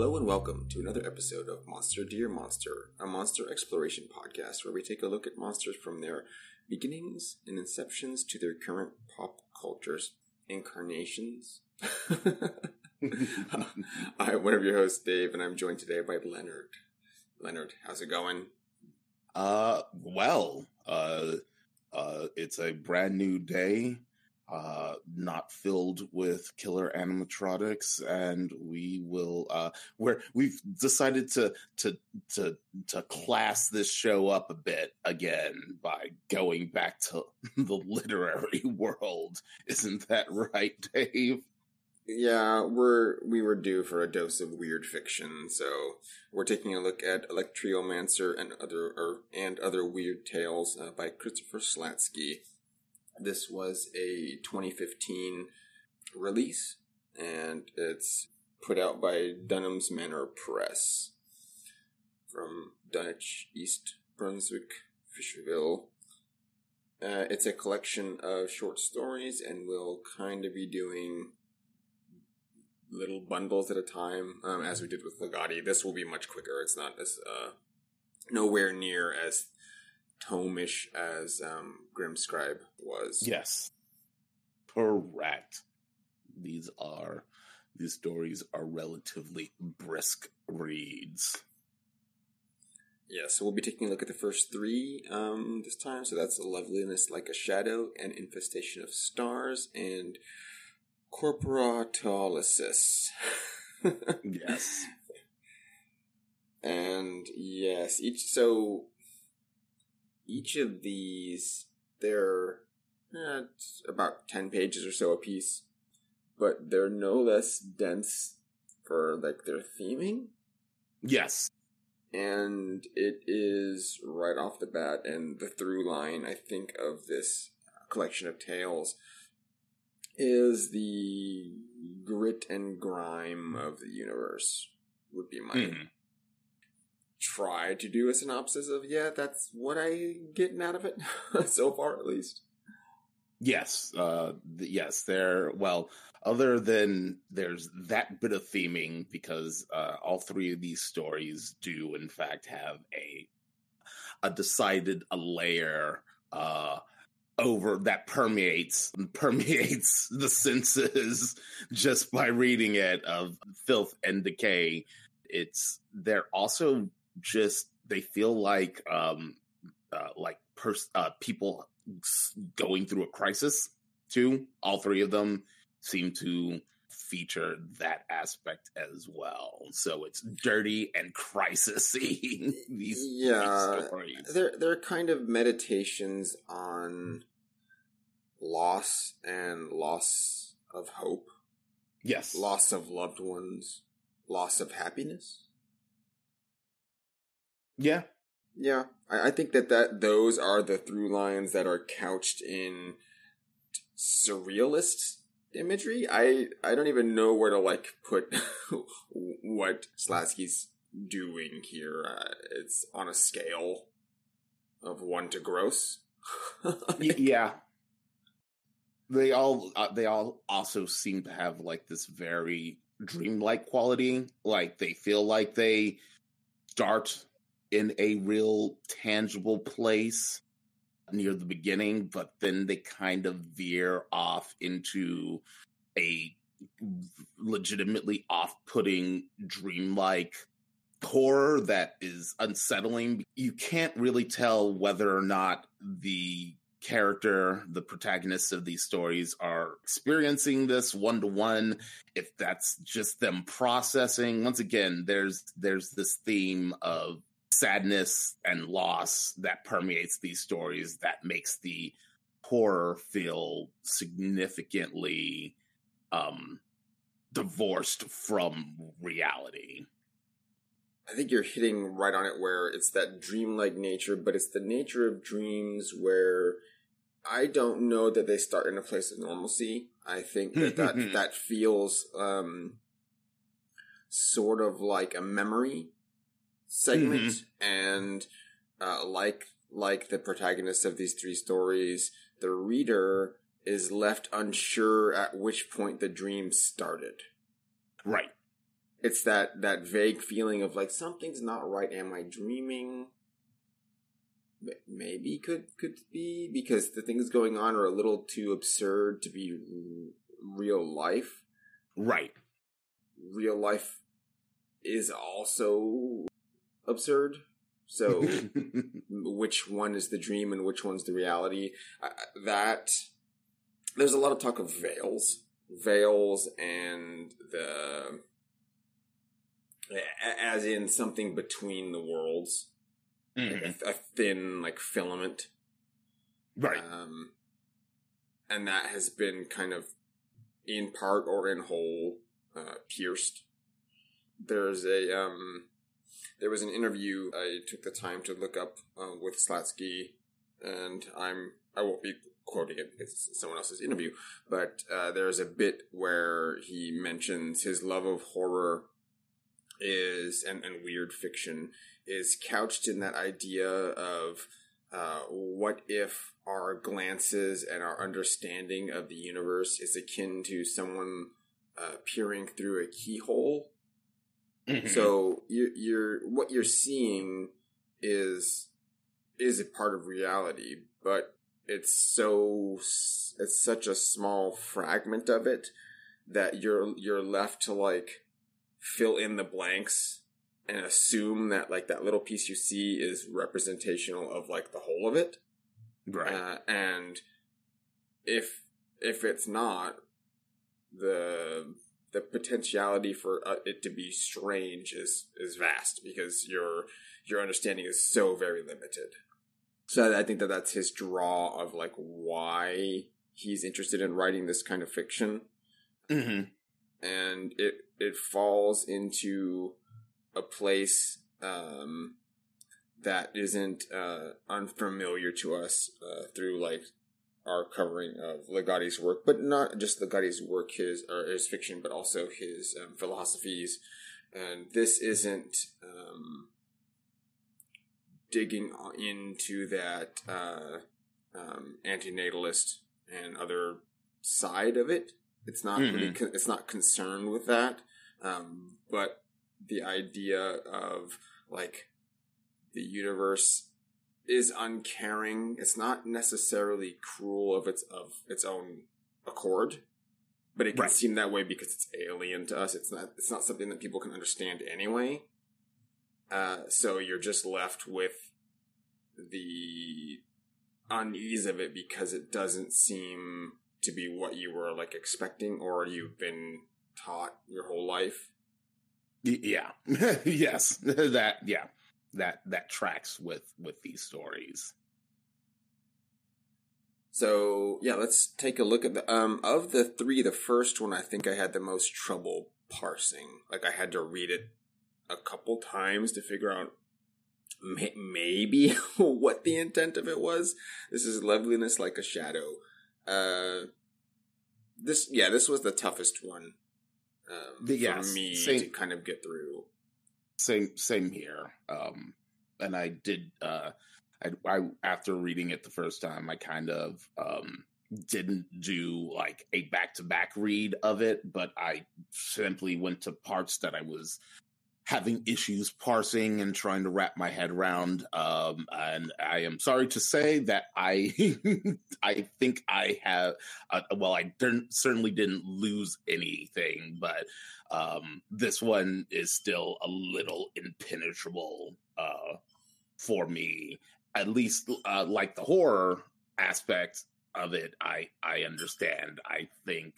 Hello and welcome to another episode of Monster Dear Monster, a monster exploration podcast where we take a look at monsters from their beginnings and inceptions to their current pop culture's incarnations. I'm one of your hosts, Dave, and I'm joined today by Leonard. Leonard, how's it going? It's a brand new day. Not filled with killer animatronics, and we will we've decided to class this show up a bit again by going back to the literary world. Isn't that right, Dave? Yeah, we were due for a dose of weird fiction, so we're taking a look at Electriomancer and other weird tales by Christopher Slatsky. This was a 2015 release, and it's put out by Dunham's Manor Press from Dunwich, East Brunswick, Fisherville. It's a collection of short stories, and we'll kind of be doing little bundles at a time, as we did with Ligotti. This will be much quicker. It's not as nowhere near as tome-ish as Grim Scribe was. Yes. Correct. These stories are relatively brisk reads. Yeah, so we'll be taking a look at the first three this time. So that's A Loveliness Like a Shadow, An Infestation of Stars, and Corporatolysis. Yes. And yes, each of these, they're about 10 pages or so a piece, but they're no less dense for, like, their theming. Yes. And it is right off the bat, and the through line, I think, of this collection of tales is the grit and grime of the universe, would be my try to do a synopsis of, that's what I'm getting out of it, so far at least. Yes, other than there's that bit of theming, because all three of these stories do, in fact, have a layer over that permeates the senses just by reading it, of filth and decay. They're also just, they feel like people going through a crisis too. All three of them seem to feature that aspect as well. So it's dirty and crisis-y. These stories, they're kind of meditations on loss and loss of hope. Yes, loss of loved ones, loss of happiness. Yeah. I think that those are the through lines that are couched in surrealist imagery. I don't even know where to, like, put what Slatsky's doing here. It's on a scale of 1 to gross. Yeah. They all also seem to have, like, this very dreamlike quality. Like, they feel like they start in a real tangible place near the beginning, but then they kind of veer off into a legitimately off-putting dreamlike horror that is unsettling. You can't really tell whether or not the protagonists of these stories are experiencing this one-to-one, if that's just them processing. Once again, there's this theme of sadness and loss that permeates these stories that makes the horror feel significantly divorced from reality. I think you're hitting right on it, where it's that dreamlike nature, but it's the nature of dreams where I don't know that they start in a place of normalcy. I think that feels sort of like a memory segment, and like the protagonists of these three stories, the reader is left unsure at which point the dream started. Right. it's that vague feeling of like something's not right. Am I dreaming? Maybe could be, because the things going on are a little too absurd to be real life. Right. Real life is also absurd. So which one is the dream and which one's the reality? There's a lot of talk of veils. Veils and the... as in something between the worlds. Mm-hmm. Like a thin, like, filament. Right. And that has been kind of, in part or in whole, pierced. There was an interview I took the time to look up with Slatsky, and I won't be quoting it because it's someone else's interview, but there's a bit where he mentions his love of horror is, and weird fiction, is couched in that idea of what if our glances and our understanding of the universe is akin to someone peering through a keyhole. Mm-hmm. So what you're seeing is a part of reality, but it's such a small fragment of it that you're left to like fill in the blanks and assume that like that little piece you see is representational of like the whole of it. Right. And if it's not, the potentiality for it to be strange is vast, because your understanding is so very limited. So I think that's his draw of like why he's interested in writing this kind of fiction. Mm-hmm. And it falls into a place that isn't unfamiliar to us through like our covering of Ligotti's work, but not just Ligotti's work, his fiction, but also his philosophies. And this isn't digging into that antinatalist and other side of it. It's not mm-hmm. really it's not concerned with that, but the idea of like the universe is uncaring. It's not necessarily cruel of its own accord, but it can right. seem that way because it's alien to us. It's not something that people can understand anyway. So you're just left with the unease of it because it doesn't seem to be what you were like expecting or you've been taught your whole life. Yeah. Yes. That tracks with these stories. So yeah, let's take a look at the of the three, the first one I think I had the most trouble parsing. Like I had to read it a couple times to figure out maybe what the intent of it was. This is Loveliness Like a Shadow. This was the toughest one for me to kind of get through. Same here. And I did. I after reading it the first time, I kind of didn't do like a back-to-back read of it, but I simply went to parts that I was having issues parsing and trying to wrap my head around. And I am sorry to say that I think I have, I certainly didn't lose anything, but this one is still a little impenetrable for me. At least like the horror aspect of it, I understand. I think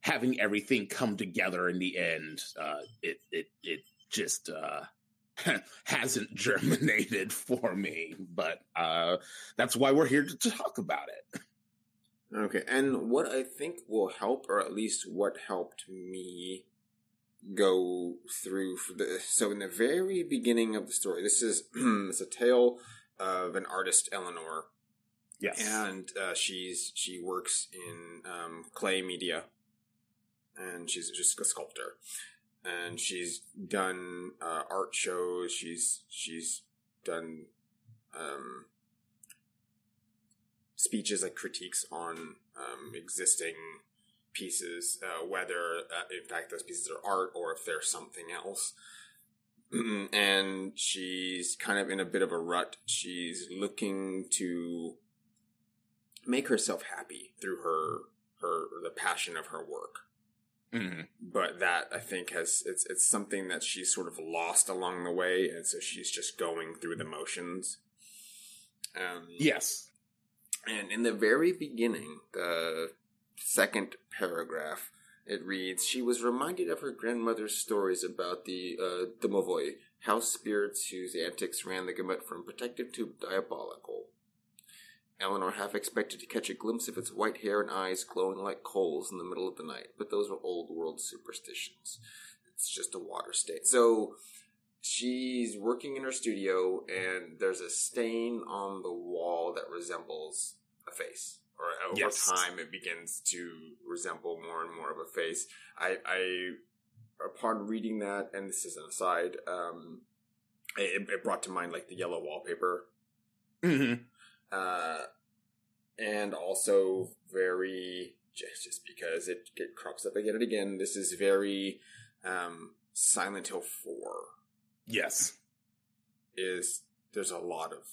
having everything come together in the end, it just hasn't germinated for me. But that's why we're here to talk about it. Okay, and what I think will help, or at least what helped me go through. So in the very beginning of the story, this is it's a tale of an artist, Eleanor. Yes, and she works in clay media. And she's just a sculptor, and she's done art shows. She's done speeches, like critiques on existing pieces, whether in fact those pieces are art or if they're something else. And she's kind of in a bit of a rut. She's looking to make herself happy through the passion of her work. Mm-hmm. But that, I think, it's something that she's sort of lost along the way, and so she's just going through the motions. Yes. And in the very beginning, the second paragraph, it reads, she was reminded of her grandmother's stories about the Domovoi, house spirits whose antics ran the gamut from protective to diabolical. Eleanor half expected to catch a glimpse of its white hair and eyes glowing like coals in the middle of the night, but those were old-world superstitions. It's just a water stain. So she's working in her studio, and there's a stain on the wall that resembles a face. Or over time, it begins to resemble more and more of a face. I upon reading that, and this is an aside, it brought to mind, like, the yellow wallpaper. Mm-hmm. And also very, just because it crops up again and again, this is very Silent Hill 4. Yes. There's a lot of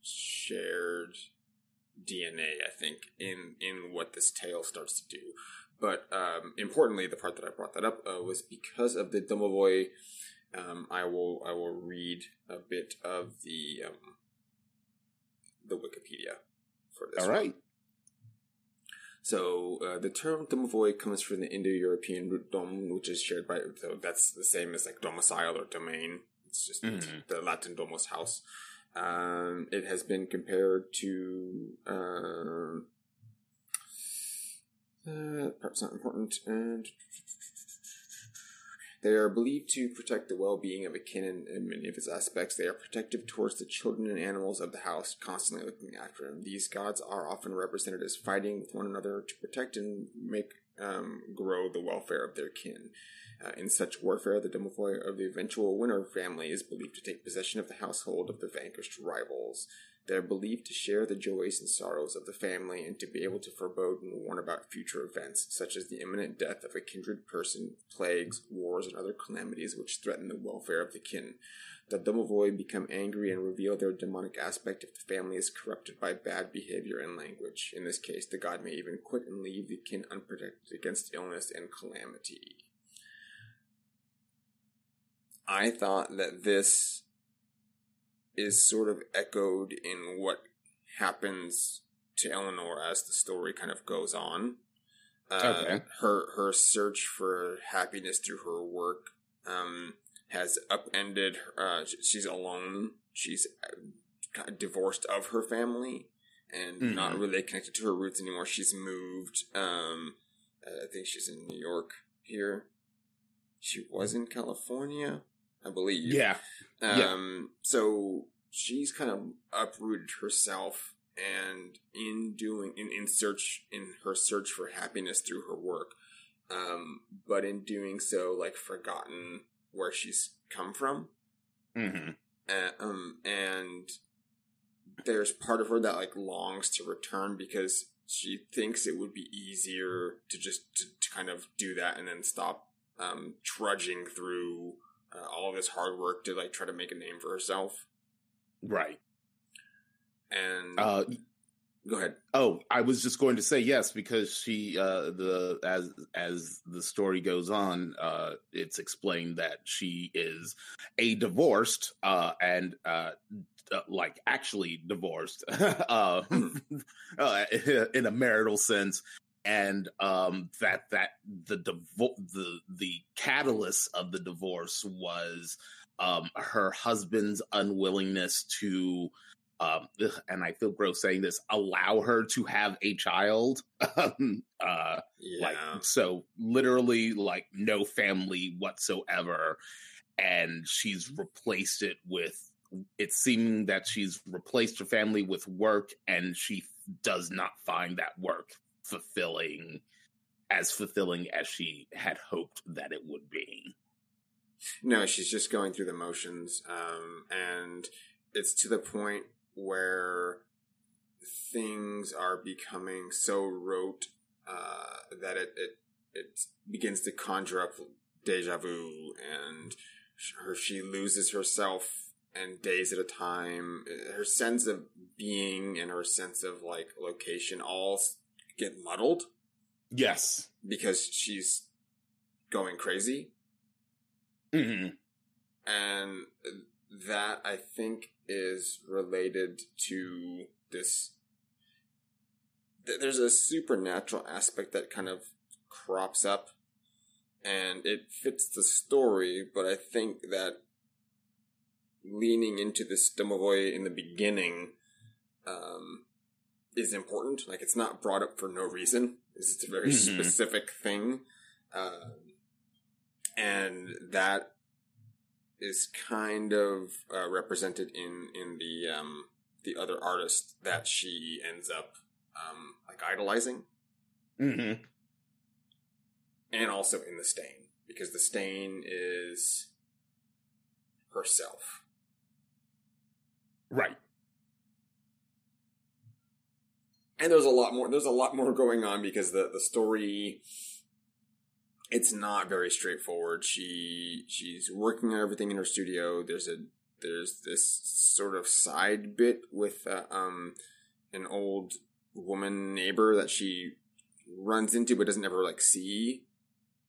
shared DNA, I think, in what this tale starts to do. But importantly, the part that I brought that up was because of the Domovoi. I will read a bit of the Wikipedia for this. All right. So the term Domovoi comes from the Indo-European root dom, which is shared by. So that's the same as like domicile or domain. It's just the Latin domus, house. It has been compared to. Perhaps not important. And they are believed to protect the well-being of a kin in many of its aspects. They are protective towards the children and animals of the house, constantly looking after them. These gods are often represented as fighting with one another to protect and make grow the welfare of their kin. In such warfare, the Domovoi of the eventual winner family is believed to take possession of the household of the vanquished rivals. They are believed to share the joys and sorrows of the family and to be able to forebode and warn about future events, such as the imminent death of a kindred person, plagues, wars, and other calamities which threaten the welfare of the kin. The Domovoi become angry and reveal their demonic aspect if the family is corrupted by bad behavior and language. In this case, the god may even quit and leave the kin unprotected against illness and calamity. I thought that this is sort of echoed in what happens to Eleanor as the story kind of goes on. Okay. Her search for happiness through her work has upended. She's alone. She's divorced of her family and not really connected to her roots anymore. She's moved. I think she's in New York here. She was in California, I believe. Yeah. So she's kind of uprooted herself, and in her search for happiness through her work, but in doing so, like, forgotten where she's come from. Mm-hmm. And there's part of her that, like, longs to return because she thinks it would be easier to just to kind of do that and then stop trudging through all this hard work to, like, try to make a name for herself. Right. And go ahead. Oh, I was just going to say yes, because she as the story goes on, it's explained that she is a divorced and actually divorced in a marital sense. And the catalyst of the divorce was her husband's unwillingness to, and I feel gross saying this, allow her to have a child. So literally, like, no family whatsoever, and she's replaced it with. It's seeming that she's replaced her family with work, and she does not find that work fulfilling as she had hoped that it would be. No, she's just going through the motions, and it's to the point where things are becoming so rote that it begins to conjure up deja vu, and she loses herself and days at a time. Her sense of being and her sense of like location all get muddled. Yes, because she's going crazy. Mm-hmm. And that, I think, is related to this. There's a supernatural aspect that kind of crops up, and it fits the story, but I think that leaning into this Domovoi in the beginning is important. Like, it's not brought up for no reason. It's a very specific thing. And that is kind of represented in the other artist that she ends up like idolizing. Mm-hmm. And also in The Stain, because The Stain is herself. Right. And there's a lot more. There's a lot more going on because the story, it's not very straightforward. She's working on everything in her studio. There's this sort of side bit with an old woman neighbor that she runs into but doesn't ever like see.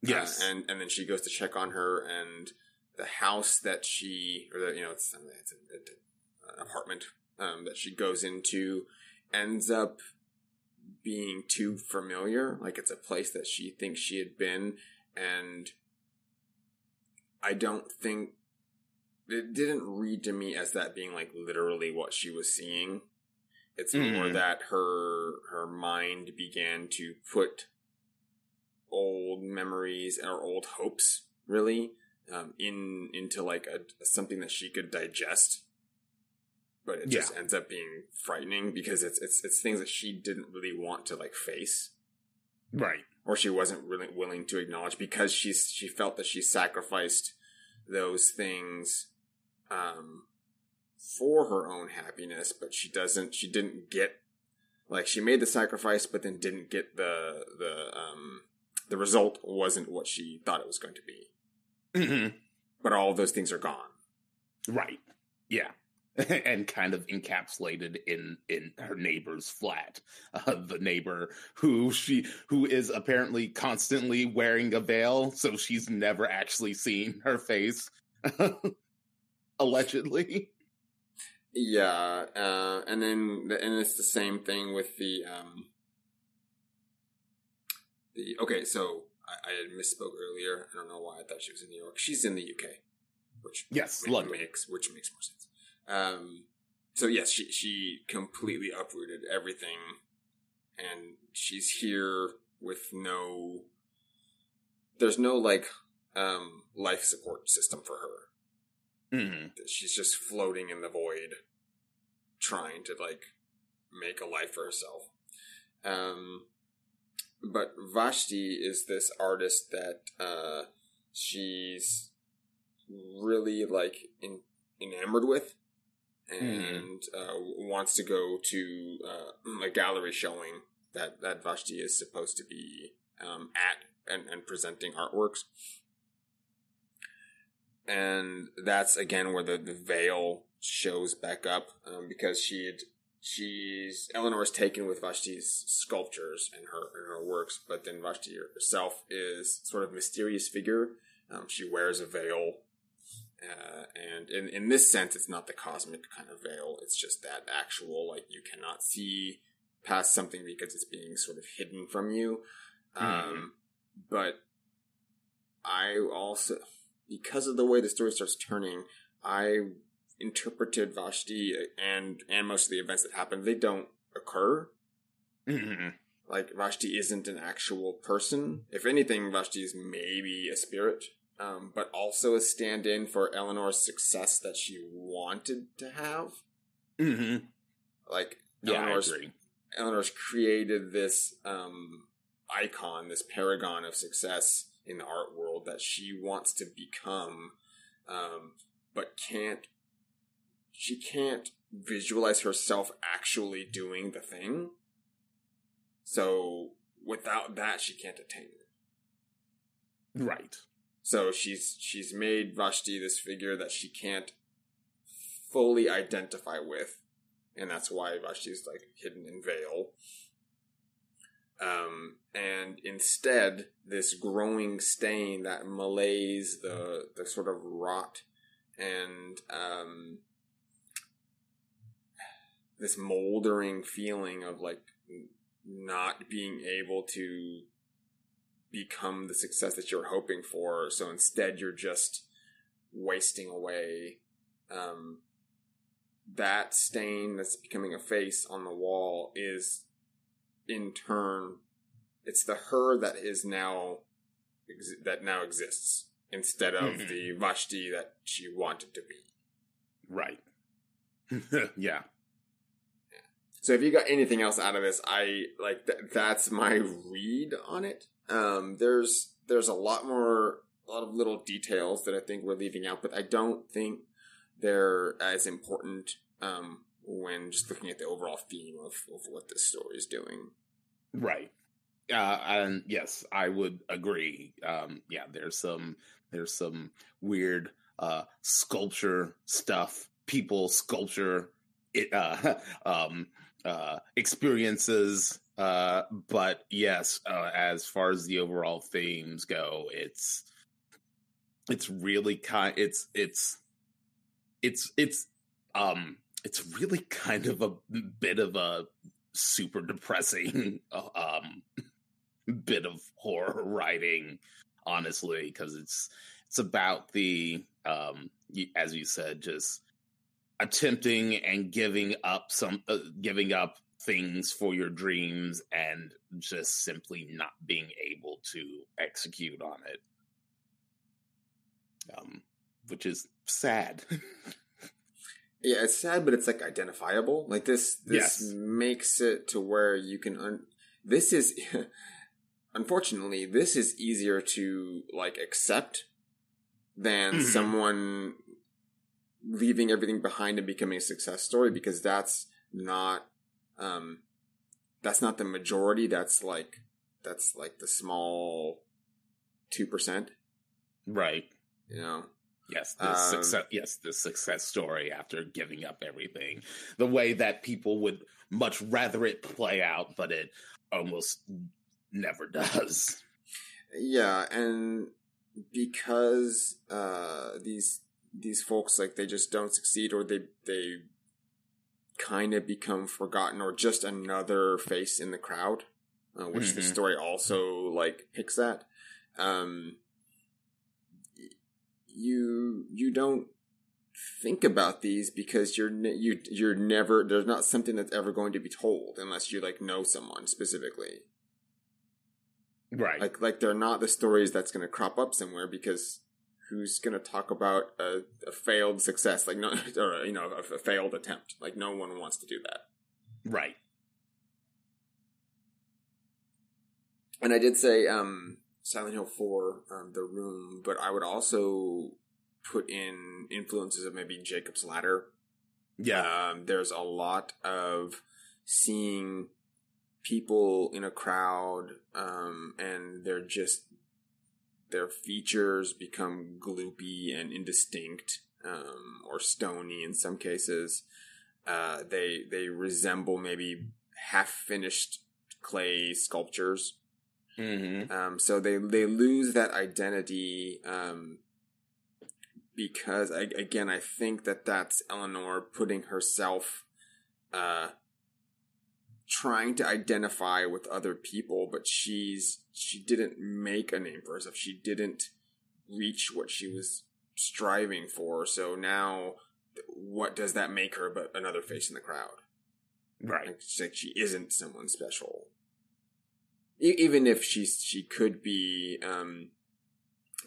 Yes, and then she goes to check on her, and the house that she it's an apartment that she goes into ends up being too familiar. Like, it's a place that she thinks she had been, and I don't think it didn't read to me as that being like literally what she was seeing. It's more that her mind began to put old memories or old hopes really into like something that she could digest, but it just ends up being frightening because it's things that she didn't really want to like face, right? Or she wasn't really willing to acknowledge because she felt that she sacrificed those things for her own happiness, but she didn't get like she made the sacrifice, but then didn't get the result wasn't what she thought it was going to be. Mm-hmm. But all of those things are gone. Right. Yeah. And kind of encapsulated in her neighbor's flat. The neighbor who is apparently constantly wearing a veil, so she's never actually seen her face. Allegedly. Yeah. And it's the same thing with okay, so I had misspoke earlier. I don't know why I thought she was in New York. She's in the UK, which makes more sense. So yes, she completely uprooted everything, and she's here with no. There's no like life support system for her. Mm-hmm. She's just floating in the void, trying to like make a life for herself. But Vashti is this artist that she's really like enamored with, and wants to go to a gallery showing that Vashti is supposed to be at and presenting artworks. And that's again where the veil shows back up, because Eleanor is taken with Vashti's sculptures and her works, but then Vashti herself is sort of a mysterious figure. She wears a veil, and in this sense, it's not the cosmic kind of veil. It's just that actual, like, you cannot see past something because it's being sort of hidden from you. But I also, because of the way the story starts turning, I interpreted Vashti and most of the events that happen, they don't occur. Mm-hmm. Like, Vashti isn't an actual person. If anything, Vashti is maybe a spirit, but also a stand-in for Eleanor's success that she wanted to have. Mm-hmm. Like, Eleanor's created this icon, this paragon of success in the art world that she wants to become, but can't. She can't visualize herself actually doing the thing. So without that, she can't attain it. Right. So she's made Vashti this figure that she can't fully identify with, and that's why Vashti's like hidden in veil. And instead, this growing stain that malays the sort of rot and this moldering feeling of like not being able to become the success that you're hoping for. So instead, you're just wasting away. That stain that's becoming a face on the wall is, in turn, it's the her that is now, that now exists, instead of the Vashti that she wanted to be. Right. Yeah. So if you got anything else out of this, I like that's my read on it. There's a lot of little details that I think we're leaving out, but I don't think they're as important when just looking at the overall theme of what this story is doing. Right. And yes, I would agree. Yeah, there's some weird sculpture stuff, people sculpture experiences. But yes, as far as the overall themes go, it's really kind of a bit of a super depressing bit of horror writing, honestly, because it's about the as you said, just attempting and giving up things for your dreams and just simply not being able to execute on it, which is sad. Yeah, it's sad, but it's like identifiable. Like this yes. makes it to where you can. This is, unfortunately, this is easier to like accept than someone leaving everything behind and becoming a success story, because that's not the majority. That's like the small 2%. Right. You know. Yes, the success story after giving up everything. The way that people would much rather it play out, but it almost never does. Yeah, and because these folks, like, they just don't succeed, or they kind of become forgotten, or just another face in the crowd, which the story also, like, picks at. You don't think about these because you're never, there's not something that's ever going to be told unless you like know someone specifically, right? Like they're not the stories that's going to crop up somewhere, because who's going to talk about a failed success, like, no, or you know, a failed attempt? Like, no one wants to do that, right? And I did say Silent Hill 4, The Room, but I would also put in influences of maybe Jacob's Ladder. Yeah. There's a lot of seeing people in a crowd, and their features become gloopy and indistinct, or stony in some cases. They resemble maybe half-finished clay sculptures. Mm-hmm. So they lose that identity, because I think that's Eleanor putting herself, trying to identify with other people, but she didn't make a name for herself. She didn't reach what she was striving for. So now, what does that make her but another face in the crowd? Right. Like she isn't someone special. Even if she could be,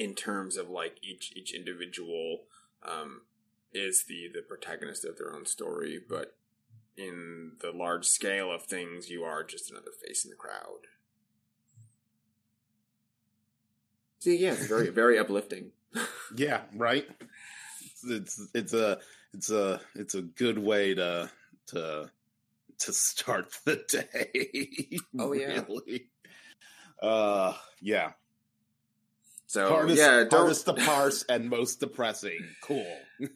in terms of like each individual is the protagonist of their own story, but in the large scale of things, you are just another face in the crowd. So yeah, it's very very uplifting. Yeah, right. It's a good way to start the day. Oh yeah. Really. Yeah. So hardest, yeah, hardest to parse and most depressing. Cool.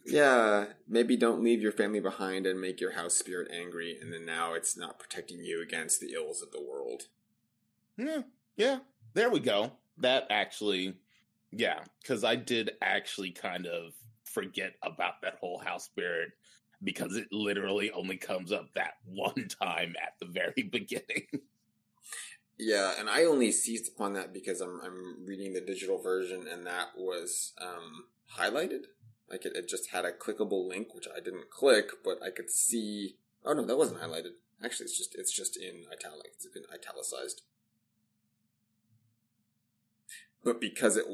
Yeah, maybe don't leave your family behind and make your house spirit angry, and then now it's not protecting you against the ills of the world. Yeah, yeah. There we go. That actually, yeah, because I did actually kind of forget about that whole house spirit because it literally only comes up that one time at the very beginning. Yeah, and I only seized upon that because I'm reading the digital version, and that was highlighted. Like, it just had a clickable link, which I didn't click, but I could see... Oh, no, that wasn't highlighted. Actually, it's just in italic. It's been italicized. But because it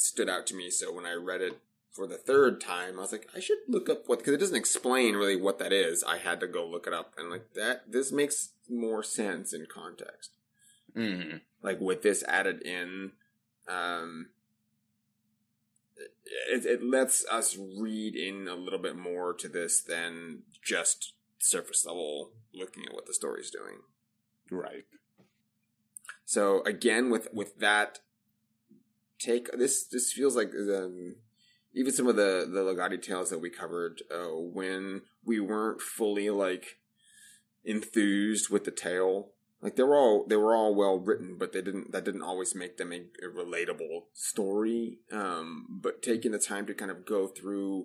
stood out to me, so when I read it for the third time, I was like, I should look up what... Because it doesn't explain really what that is. I had to go look it up, and like, this makes more sense in context. Mm-hmm. Like, with this added in, it lets us read in a little bit more to this than just surface level looking at what the story's doing. Right. So again, with that take, this feels like even some of the Ligotti tales that we covered when we weren't fully like enthused with the tale. Like they were all well written, but that didn't always make them a relatable story. But taking the time to kind of go through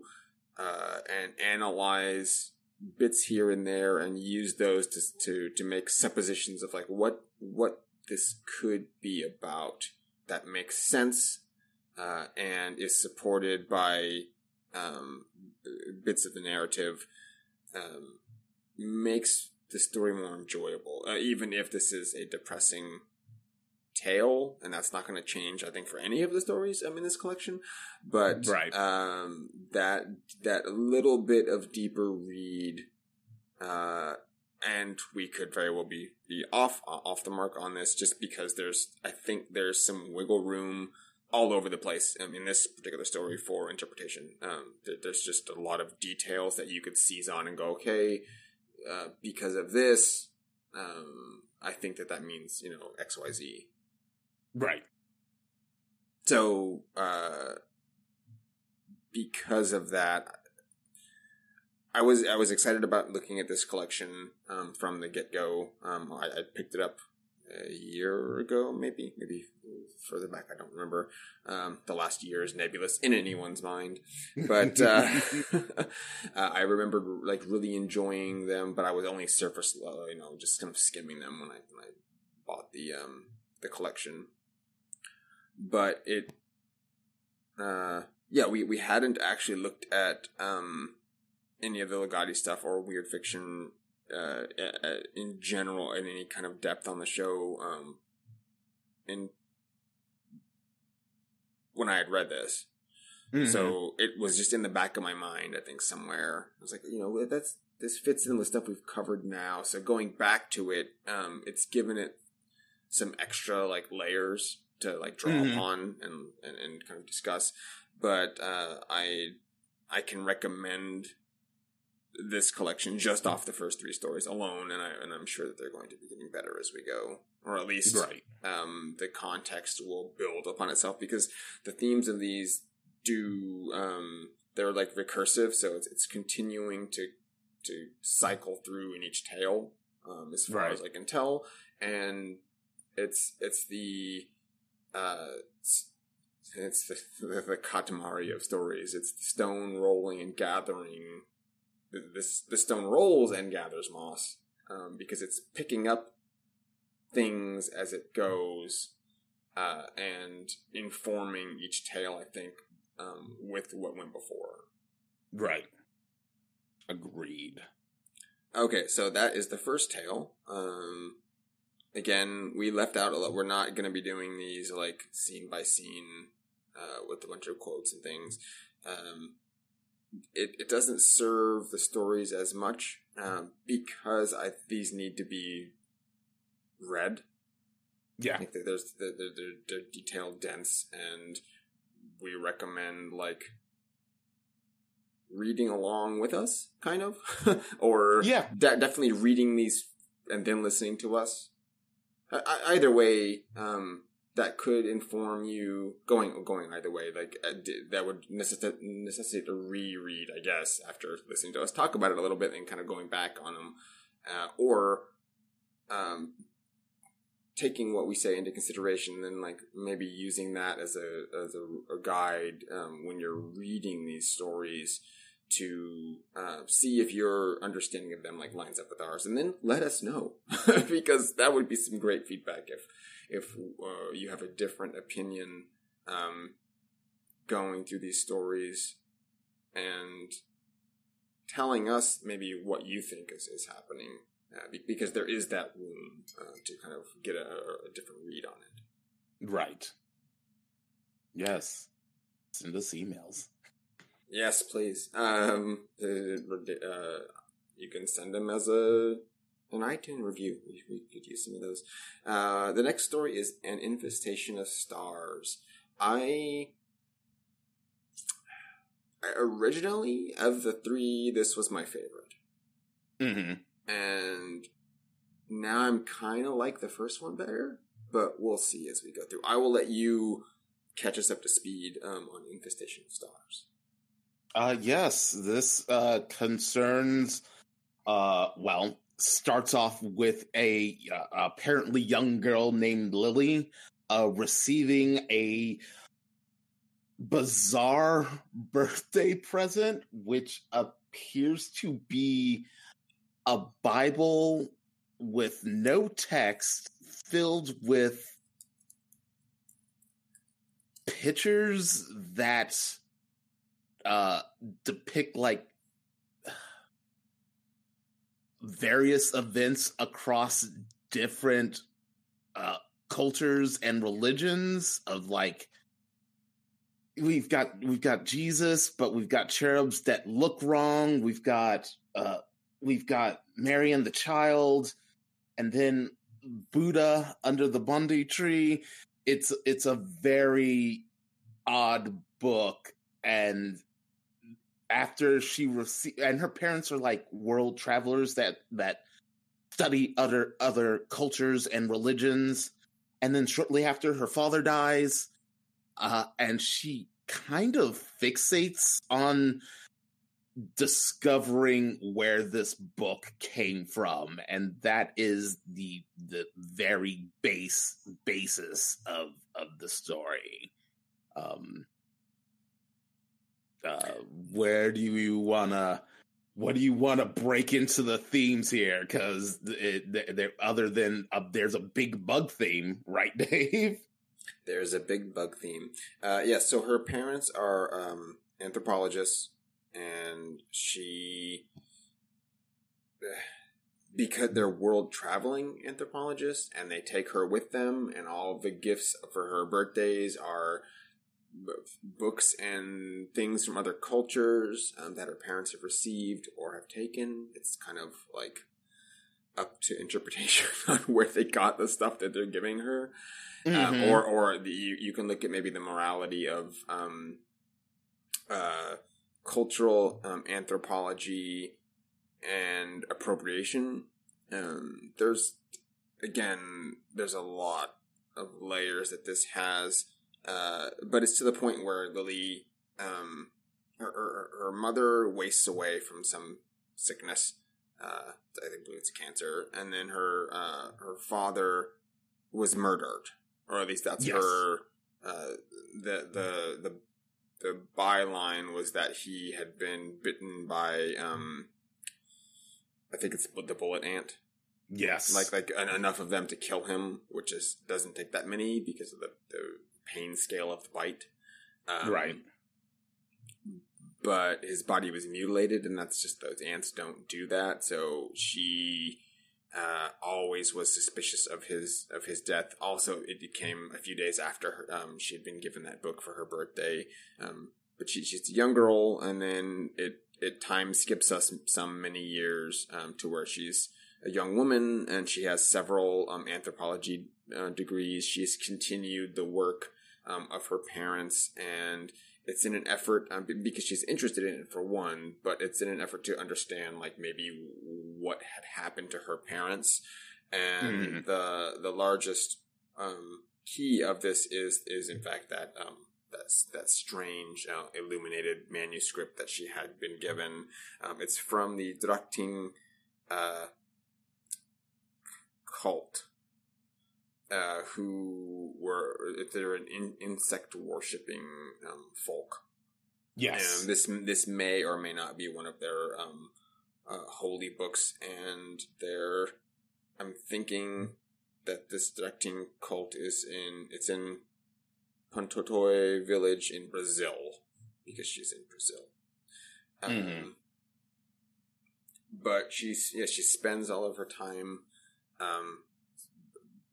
and analyze bits here and there and use those to make suppositions of like what this could be about that makes sense and is supported by bits of the narrative makes the story more enjoyable, even if this is a depressing tale, and that's not going to change, I think, for any of the stories in this collection. But right. That little bit of deeper read, and we could very well be off the mark on this, just because I think there's some wiggle room all over the place in this particular story for interpretation. There's just a lot of details that you could seize on and go, okay. Because of this, I think that means, you know, X, Y, Z. Right. So, because of that, I was excited about looking at this collection from the get-go. I picked it up a year ago, maybe further back. I don't remember. The last year is nebulous in anyone's mind, but I remember like really enjoying them. But I was only surface level, you know, just kind of skimming them when I bought the collection. But it, we hadn't actually looked at any of the Ligotti stuff or weird fiction. In general, in any kind of depth on the show, in when I had read this, So it was just in the back of my mind. I think somewhere I was like, you know, this fits in with stuff we've covered now. So going back to it, it's given it some extra like layers to like draw upon and kind of discuss. But I can recommend this collection just off the first three stories alone, and I'm sure that they're going to be getting better as we go, or at least right. The context will build upon itself, because the themes of these do they're like recursive, so it's continuing to cycle through in each tale as far right. as I can tell, and it's the Katamari of stories. It's the stone rolling and gathering. The stone rolls and gathers moss because it's picking up things as it goes and informing each tale, I think, with what went before. Right. Agreed. Okay, so that is the first tale. Again, we left out a lot. We're not going to be doing these like scene by scene with a bunch of quotes and things. It doesn't serve the stories as much because these need to be read. Yeah, I think that they're detailed, dense, and we recommend like reading along with us, kind of, or definitely reading these and then listening to us. Either way, that could inform you going either way. Like that would necessitate a reread, I guess, after listening to us talk about it a little bit and kind of going back on them, or taking what we say into consideration, and then like maybe using that as a guide when you're reading these stories to see if your understanding of them like lines up with ours, and then let us know because that would be some great feedback if you have a different opinion going through these stories and telling us maybe what you think is happening, because there is that room to kind of get a different read on it. Right. Yes. Send us emails. Yes, please. You can send them as an iTunes review. We could use some of those. The next story is An Infestation of Stars. Originally, of the three, this was my favorite. Mm-hmm. And now I'm kind of like the first one better, but we'll see as we go through. I will let you catch us up to speed on Infestation of Stars. Yes, this concerns, starts off with a apparently young girl named Lily receiving a bizarre birthday present, which appears to be a Bible with no text filled with pictures that depict like various events across different cultures and religions. Of like, we've got Jesus, but we've got cherubs that look wrong. We've got Mary and the child, and then Buddha under the Bondi tree. It's a very odd book. And after she received, and her parents are like world travelers that study other cultures and religions. And then shortly after, her father dies, and she kind of fixates on discovering where this book came from, and that is the very basis of the story. What do you want to break into the themes here? Because other than there's a big bug theme, right, Dave? There's a big bug theme. So her parents are anthropologists. And she, because they're world-traveling anthropologists, and they take her with them, and all the gifts for her birthdays are books and things from other cultures that her parents have received or have taken. It's kind of like up to interpretation on where they got the stuff that they're giving her. Mm-hmm. Or you can look at maybe the morality of cultural anthropology and appropriation. There's a lot of layers that this has, but it's to the point where Lily, her mother wastes away from some sickness. I believe it's cancer. And then her father was murdered, or at least that's yes. Her, the byline was that he had been bitten by, I think it's the bullet ant. Yes. Like enough of them to kill him, which doesn't take that many because of the pain scale of the bite. Right. But his body was mutilated, and that's just those ants don't do that. So she always was suspicious of his death. Also, it came a few days after she had been given that book for her birthday. But she's a young girl, and then it time skips us some many years to where she's a young woman, and she has several anthropology degrees. She's continued the work of her parents, and it's in an effort because she's interested in it for one, but it's in an effort to understand like maybe what had happened to her parents and the largest key of this is in fact that strange illuminated manuscript that she had been given. It's from the Drakting cult, who were an insect worshipping folk. Yes, and this may or may not be one of their holy books, and their I'm thinking that this Drakting cult is in Pontotoy village in Brazil, because she's in Brazil. But she spends all of her time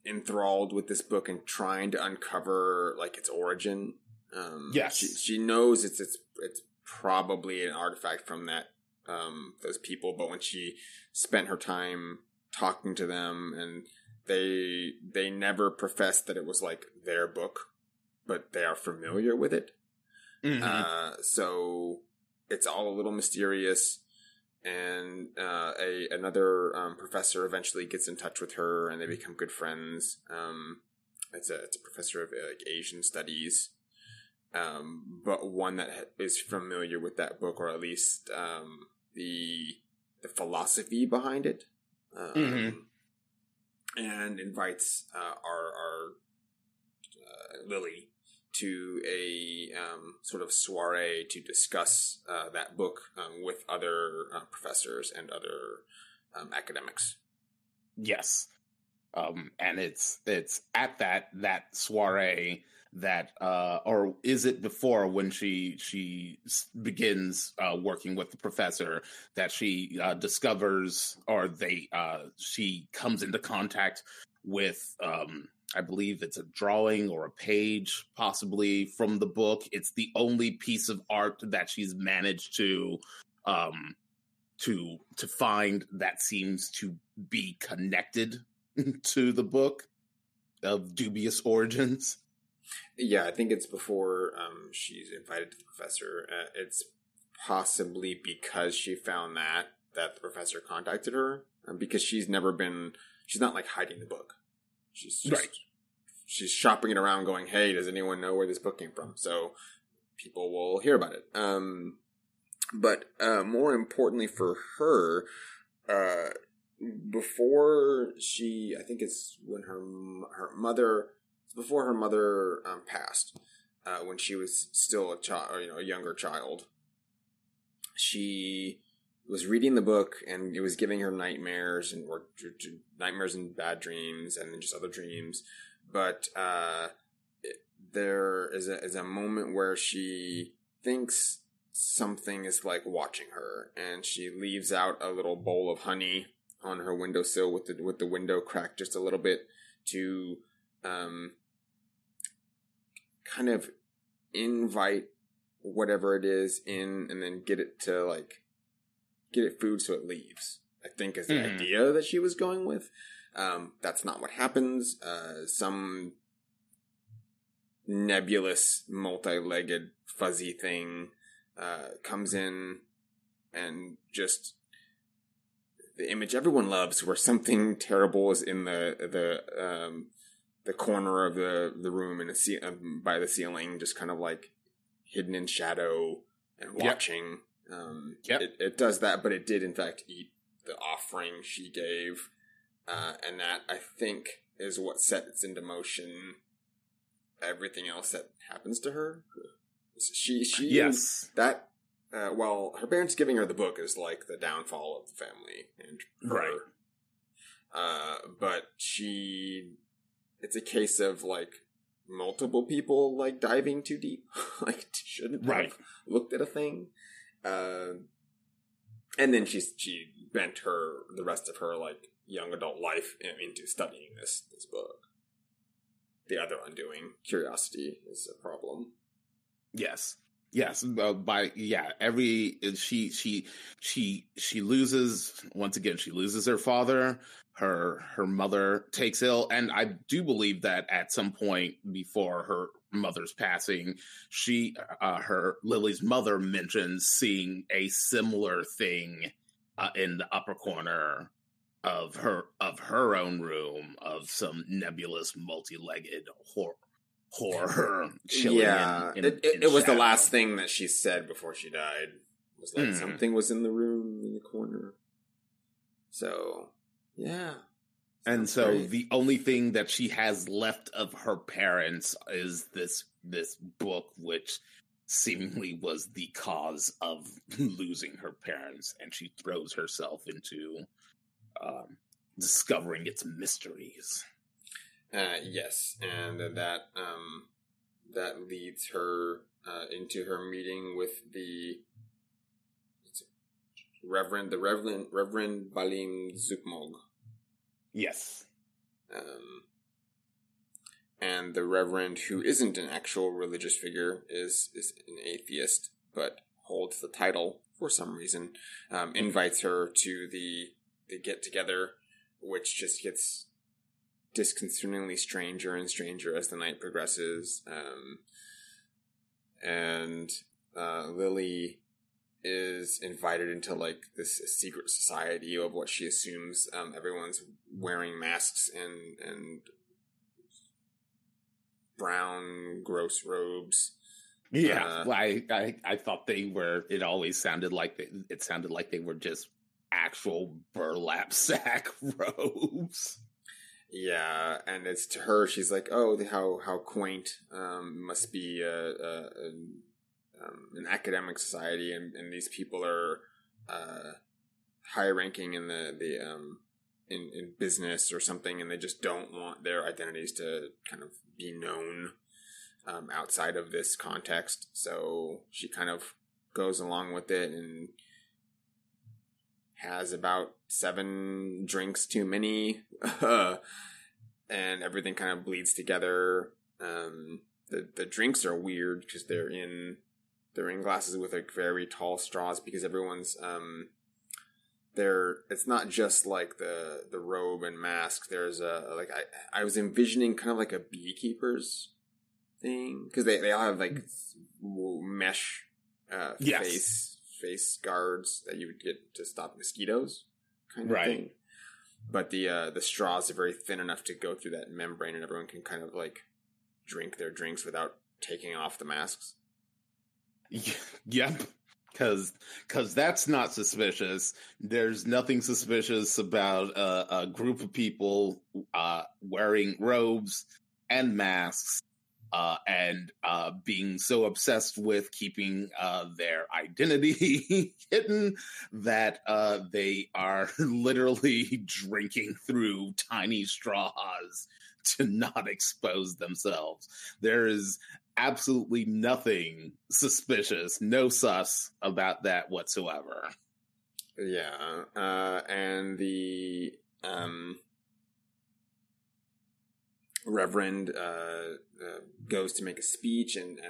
enthralled with this book and trying to uncover its origin. Yes, she knows it's probably an artifact from that those people, but when she spent her time talking to them, and they never professed that it was their book, but they are familiar with it. So it's all a little mysterious. And another professor eventually gets in touch with her, and they become good friends. It's a professor of Asian studies, but one that is familiar with that book, or at least the philosophy behind it, and invites our Lily to a sort of soiree to discuss that book with other professors and other academics. Yes, and it's at that soiree that, or is it before, when she begins working with the professor, that she discovers, or she comes into contact with. I believe it's a drawing or a page, possibly, from the book. It's the only piece of art that she's managed to find that seems to be connected to the book, of dubious origins. Yeah, I think it's before she's invited to the professor. It's possibly because she found that the professor contacted her, because she's not hiding the book. She's just, right. She's shopping it around, going, "Hey, does anyone know where this book came from?" So people will hear about it. But more importantly for her, before her mother passed, when she was still a child, or a younger child, she was reading the book, and it was giving her nightmares and bad dreams, and just other dreams. But there is a moment where she thinks something is watching her, and she leaves out a little bowl of honey on her windowsill with the window cracked just a little bit, to kind of invite whatever it is in, and then get it to get it food so it leaves, I think, is the idea that she was going with. That's not what happens. Some nebulous, multi-legged, fuzzy thing comes in, and just the image everyone loves, where something terrible is in the corner of the room, and by the ceiling, just kind of hidden in shadow and watching. Yep. It does that, but it did in fact eat the offering she gave, and that, I think, is what sets into motion everything else that happens to her. Well, her parents giving her the book is the downfall of the family, and her, right. But it's a case of multiple people diving too deep, shouldn't right. have looked at a thing. And then she bent the rest of her young adult life into studying this book. The other undoing, curiosity, is a problem. Yes, yes. She loses, once again. She loses her father. Her mother takes ill, and I do believe that at some point before her mother's passing, Lily's mother mentions seeing a similar thing in the upper corner of her own room of some nebulous multi-legged horror. Yeah, it was the last thing that she said before she died. It was like something was in the room in the corner. So, yeah. And so the only thing that she has left of her parents is this book, which seemingly was the cause of losing her parents, and she throws herself into discovering its mysteries. Yes, and that leads her into her meeting with the Reverend Balim Zupmog. Yes. And the Reverend, who isn't an actual religious figure, is an atheist, but holds the title for some reason, invites her to the get-together, which just gets disconcertingly stranger and stranger as the night progresses. And Lily is invited into, like, this secret society of what she assumes everyone's wearing masks and brown, gross robes. Yeah, I thought they were... It always sounded like... It sounded like they were just actual burlap sack robes. Yeah, and it's to her, she's like, oh, how quaint. Must be an academic society, and these people are high ranking in the business or something, and they just don't want their identities to kind of be known outside of this context. So she kind of goes along with it and has about 7 drinks too many, and everything kind of bleeds together. The drinks are weird because they're in glasses with like very tall straws, because everyone's it's not just like the robe and mask. There's I was envisioning kind of like a beekeeper's thing, because they all have like mesh face guards that you would get to stop mosquitoes kind of thing. But the straws are very thin enough to go through that membrane, and everyone can kind of like drink their drinks without taking off the masks. Yep, because that's not suspicious. There's nothing suspicious about a group of people wearing robes and masks and being so obsessed with keeping their identity hidden that they are literally drinking through tiny straws to not expose themselves. There is absolutely nothing suspicious, no sus about that whatsoever. Yeah, and the Reverend goes to make a speech, and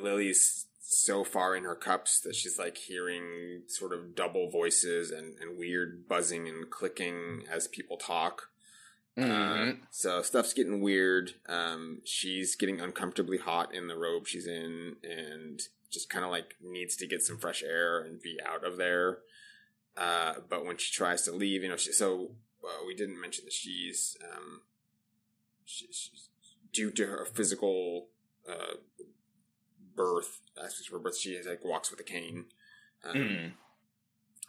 Lily's so far in her cups that she's like hearing sort of double voices and weird buzzing and clicking as people talk. So stuff's getting weird. She's getting uncomfortably hot in the robe she's in, and just kind of like needs to get some fresh air and be out of there. But when she tries to leave, we didn't mention that she's, due to her physical birth, aspects of her birth, she like walks with a cane.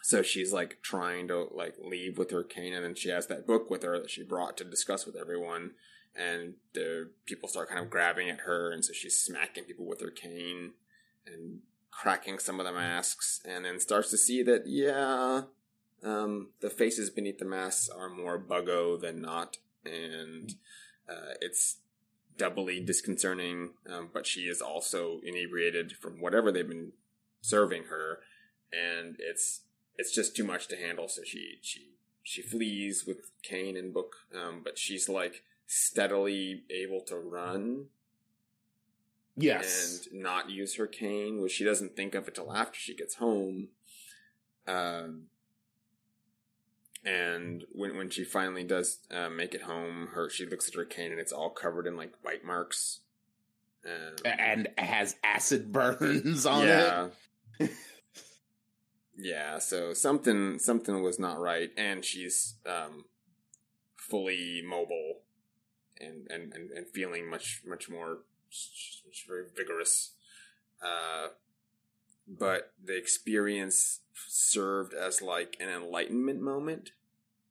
So she's, like, trying to, like, leave with her cane, and then she has that book with her that she brought to discuss with everyone, and the people start kind of grabbing at her, and so she's smacking people with her cane and cracking some of the masks, and then starts to see that, the faces beneath the masks are more buggo than not, and it's doubly disconcerting, but she is also inebriated from whatever they've been serving her, and it's just too much to handle, so she flees with cane and book, but she's, like, steadily able to run. Yes. And not use her cane, which she doesn't think of until after she gets home. And when she finally does make it home, she looks at her cane, and it's all covered in, like, bite marks. And has acid burns on it. Yeah, so something was not right, and she's fully mobile and feeling much more, she's very vigorous. But the experience served as like an enlightenment moment.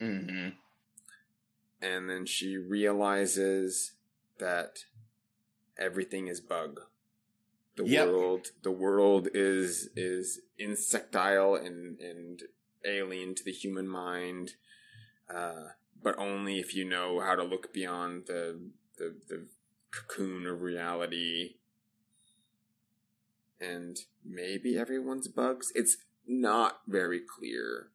Mm-hmm. And then she realizes that everything is bug. The world is insectile and alien to the human mind, but only if you know how to look beyond the cocoon of reality. And maybe everyone's bugs. It's not very clear,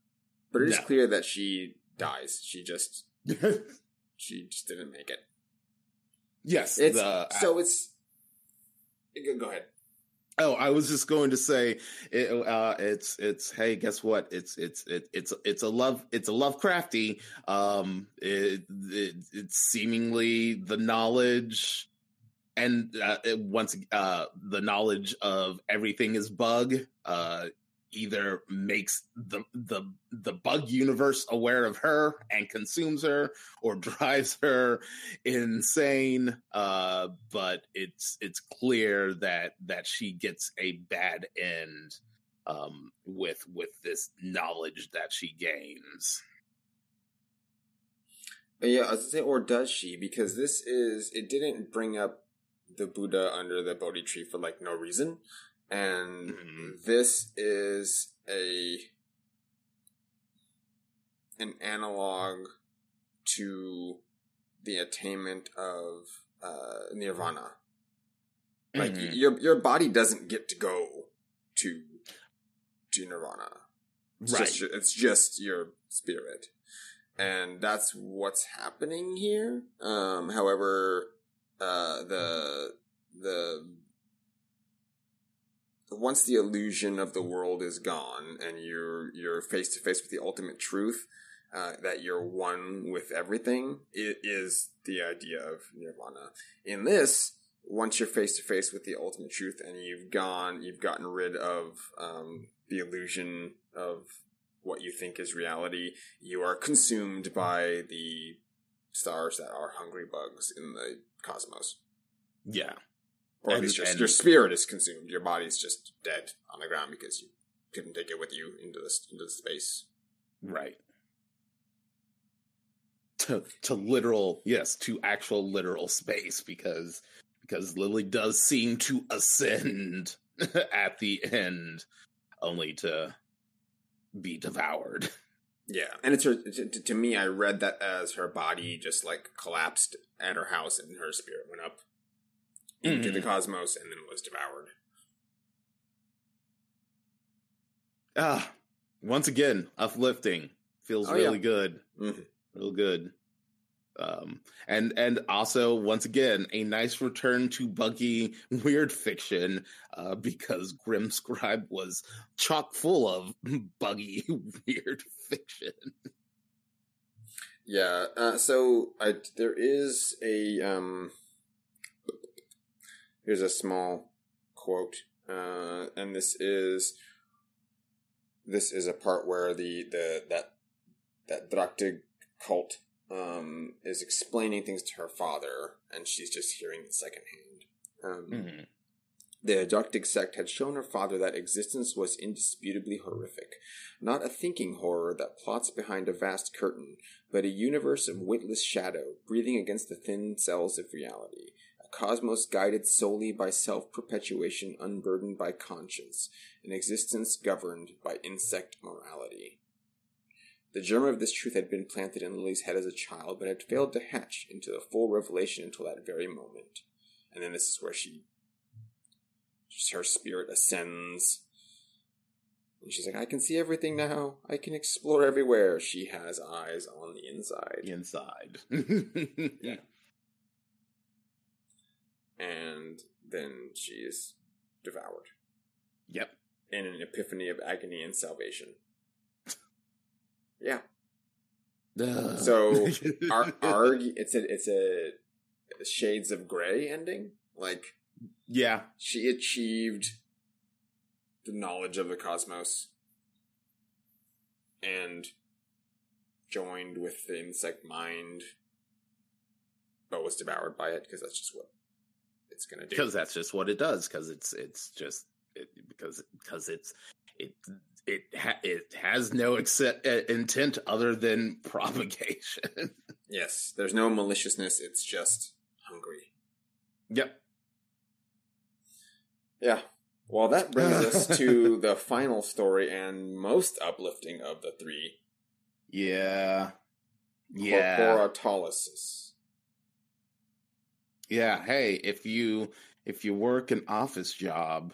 but it is clear that she dies. She just didn't make it. Yes. Go ahead. Oh, I was just going to say, hey, guess what? It's a Lovecrafty. It's seemingly the knowledge, and the knowledge of everything is bug. Either makes the bug universe aware of her and consumes her, or drives her insane. But it's clear that she gets a bad end with this knowledge that she gains. Yeah, I was gonna say, or does she? Because it didn't bring up the Buddha under the Bodhi tree for like no reason. And this is an analog to the attainment of nirvana. Mm-hmm. Like your body doesn't get to go to nirvana. It's right. It's just your spirit, and that's what's happening here. However, once the illusion of the world is gone and you're face to face with the ultimate truth, that you're one with everything, it is the idea of nirvana. In this, once you're face to face with the ultimate truth and you've gotten rid of the illusion of what you think is reality, you are consumed by the stars that are hungry bugs in the cosmos. Yeah. Or at least your spirit is consumed. Your body's just dead on the ground because you couldn't take it with you into the space. Right. To literal, yes, to actual literal space, because Lily does seem to ascend at the end, only to be devoured. Yeah, and it's her. To me, I read that as her body just like collapsed at her house, and her spirit went up into the cosmos and then was devoured. Once again, uplifting. Feels really good. Mm-hmm. Real good. And also, once again, a nice return to buggy weird fiction, because Grim Scribe was chock full of buggy weird fiction. Yeah, so there is a... Here's a small quote, and this is a part where that Drakting cult is explaining things to her father, and she's just hearing it secondhand. The Drakting sect had shown her father that existence was indisputably horrific. Not a thinking horror that plots behind a vast curtain, but a universe of witless shadow breathing against the thin cells of reality. A cosmos guided solely by self-perpetuation, unburdened by conscience, an existence governed by insect morality. The germ of this truth had been planted in Lily's head as a child, but had failed to hatch into the full revelation until that very moment. And then this is where her spirit ascends. And she's like, I can see everything now. I can explore everywhere. She has eyes on the inside. Yeah. And then she is devoured. Yep. In an epiphany of agony and salvation. Yeah. So, it's a Shades of Grey ending. Like, yeah, she achieved the knowledge of the cosmos. and joined with the insect mind, but was devoured by it, because that's just what it's going to do. Because that's just what it does, because it has no intent other than propagation. Yes, there's no maliciousness, it's just hungry. Yep. Yeah. Well, that brings us to the final story and most uplifting of the three. Yeah. Yeah. Corporatolysis. Yeah, hey, if you work an office job,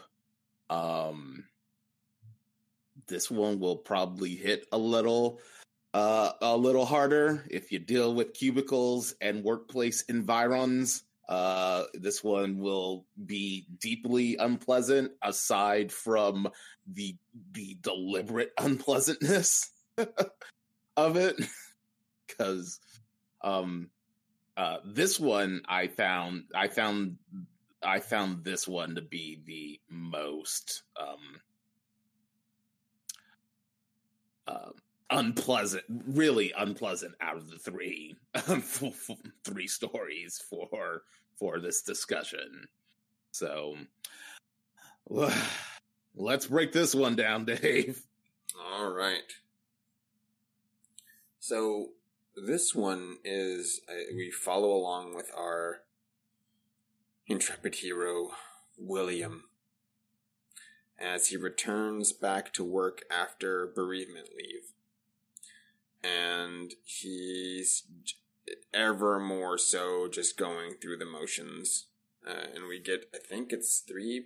this one will probably hit a little harder. If you deal with cubicles and workplace environs, this one will be deeply unpleasant, aside from the deliberate unpleasantness of it. Because this one I found this one to be the most unpleasant, really unpleasant out of the three stories for this discussion. So let's break this one down, Dave. All right. So this one is, we follow along with our intrepid hero, William, as he returns back to work after bereavement leave. And he's ever more so just going through the motions. And we get, I think it's three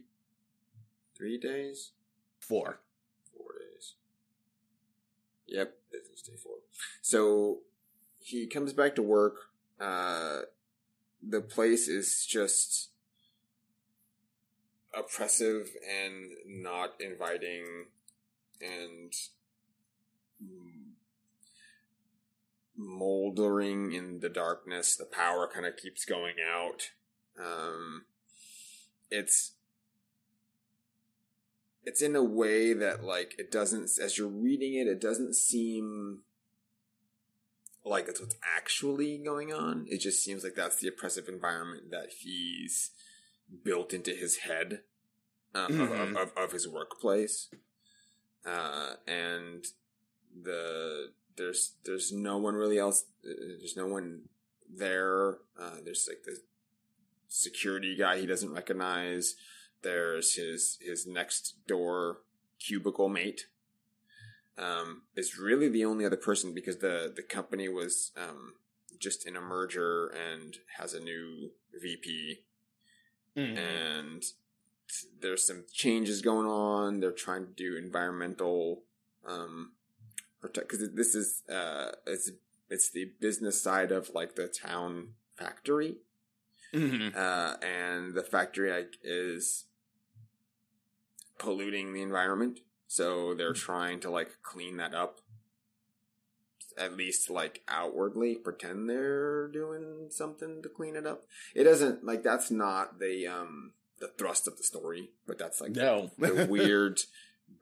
days? 4 days. Yep, it's day 4. So he comes back to work. The place is just oppressive and not inviting, and moldering in the darkness. The power kind of keeps going out. It's in a way that, like, it doesn't, as you're reading it, it doesn't seem like it's what's actually going on. It just seems like that's the oppressive environment that he's built into his head of his workplace, and there's no one really else. There's no one there. There's like the security guy he doesn't recognize. There's his next door cubicle mate. Is really the only other person, because the company was just in a merger and has a new VP. Mm-hmm. And there's some changes going on. They're trying to do environmental, because this is, it's the business side of, like, the town factory. Mm-hmm. And the factory is polluting the environment. So they're trying to, like, clean that up. At least, like, outwardly pretend they're doing something to clean it up. It doesn't, like, that's not the thrust of the story, but that's, like, no. the weird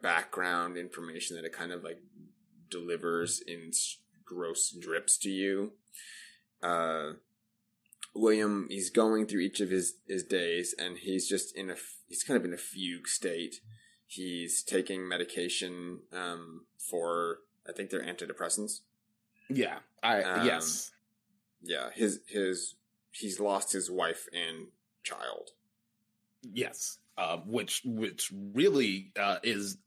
background information that it kind of, like, delivers in gross drips to you. William, he's going through each of his days, and he's just he's kind of in a fugue state. He's taking medication for, I think they're antidepressants. Yeah. Yes. Yeah. He's lost his wife and child. Yes. Which really is